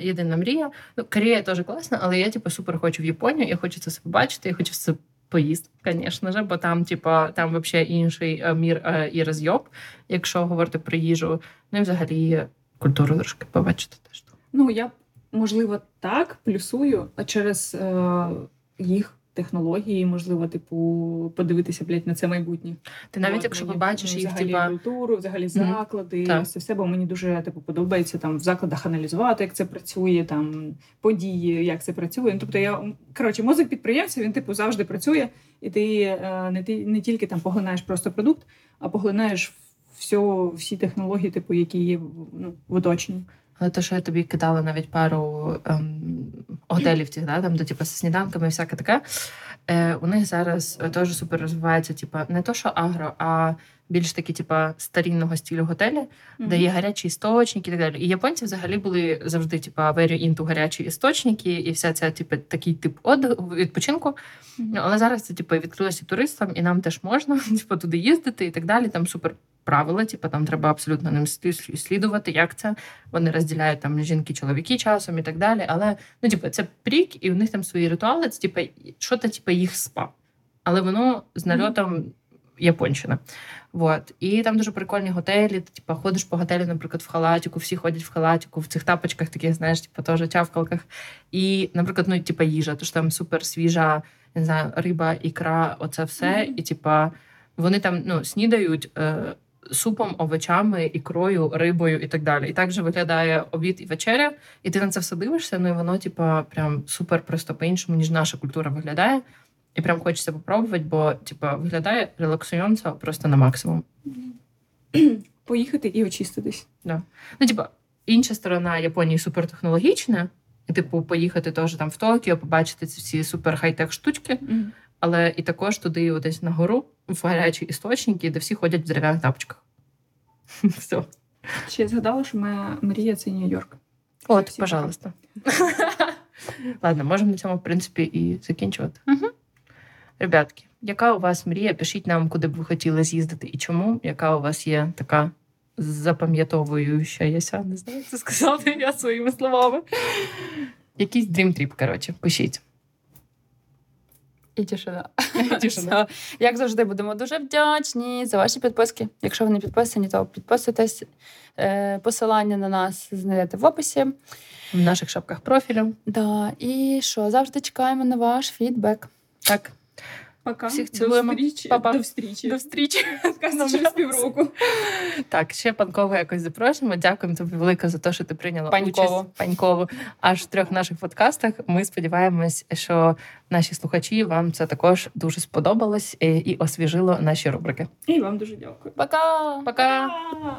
єдина мрія. Ну, Корея теж класна, але я, типу, супер хочу в Японію, я хочу це все побачити, я хочу все поїзд, звісно ж, бо там, типа, там взагалі інший мір і розйоб, якщо говорити про їжу. Ну, і взагалі культуру трошки побачити теж. Ну, я, можливо, так плюсую, а через їх технології, можливо, типу, подивитися, блядь, на це майбутнє. Ти навіть, якщо побачиш їх, взагалі, типа... культуру, взагалі, заклади, все, бо мені дуже, типу, подобається там в закладах аналізувати, як це працює, там, події, як це працює. Ну, тобто, я, коротше, мозок підприємця, він, типу, завжди працює, і ти не тільки там поглинаєш просто продукт, а поглинаєш всі технології, типу, які є в оточенні. Але те, що я тобі кидала навіть пару готелів тих, да, там, де, типу, з сніданками і всяке таке, у них зараз теж супер розвивається, типу, не то, що агро, а більш такі, типу, старінного стилю готелі, де є гарячі істочники і так далі. І японці взагалі були завжди, типу, very into гарячі істочники і вся ця, типу, такий тип відпочинку. Але зараз це, типу, відкрилося туристам, і нам теж можна, типу, туди їздити і так далі, там супер правила, типу, там треба абсолютно ним слідувати, як це. Вони розділяють там жінки, чоловіки часом і так далі. Але, ну, типу, це прік, і в них там свої ритуали, це, типу, що то, типу, їх спа. Але воно з нальотом японщина. Вот. І там дуже прикольні готелі, ти, типу, ходиш по готелю, наприклад, в халатику, всі ходять в халатику, в цих тапочках таких, знаєш, типу, теж чавкалках. І, наприклад, ну, типу, їжа, тож там супер свіжа, не знаю, риба, ікра, оце все. І, типу, вони там, ну, снідають супом, овочами, ікрою, рибою і так далі. І так же виглядає обід і вечеря, і ти на це все дивишся, ну і воно, типа, прям супер просто по-іншому, ніж наша культура виглядає. І прям хочеться попробувати, бо, типа, виглядає релаксуємося просто на максимум. Поїхати і очиститись. Да. Ну, типа, інша сторона Японії супертехнологічна, і, типу, поїхати теж там в Токіо, побачити ці всі супер хай-тек штучки, але і також туди отесь на гору, в гарячі істочники, де всі ходять в дерев'яних тапочках. Все. Ще я згадала, що моя мрія – це Нью-Йорк. От, пожалуйста. Ладно, можемо на цьому, в принципі, і закінчувати. Ребятки, яка у вас мрія? Пишіть нам, куди б ви хотіли з'їздити і чому. Яка у вас є така запам'ятовуючася, не знаю, це сказати я своїми словами. Якийсь дрім-тріп, коротше, пишіть. І тишина. Як завжди, будемо дуже вдячні за ваші підписки. Якщо ви не підписані, то підписуйтесь. Посилання на нас знайдете в описі. В наших шапках профілю. Да. І що, завжди чекаємо на ваш фідбек. Так. Пока. Всіх цілуємо. До встрічі. Сказано через півроку. Так, ще Панькову якось запрошуємо. Дякуємо тобі велике за те, що ти прийняла участь. Панькову. Аж в 3 наших подкастах. Ми сподіваємось, що наші слухачі вам це також дуже сподобалось і освіжило наші рубрики. І вам дуже дякую. Пока! Пока!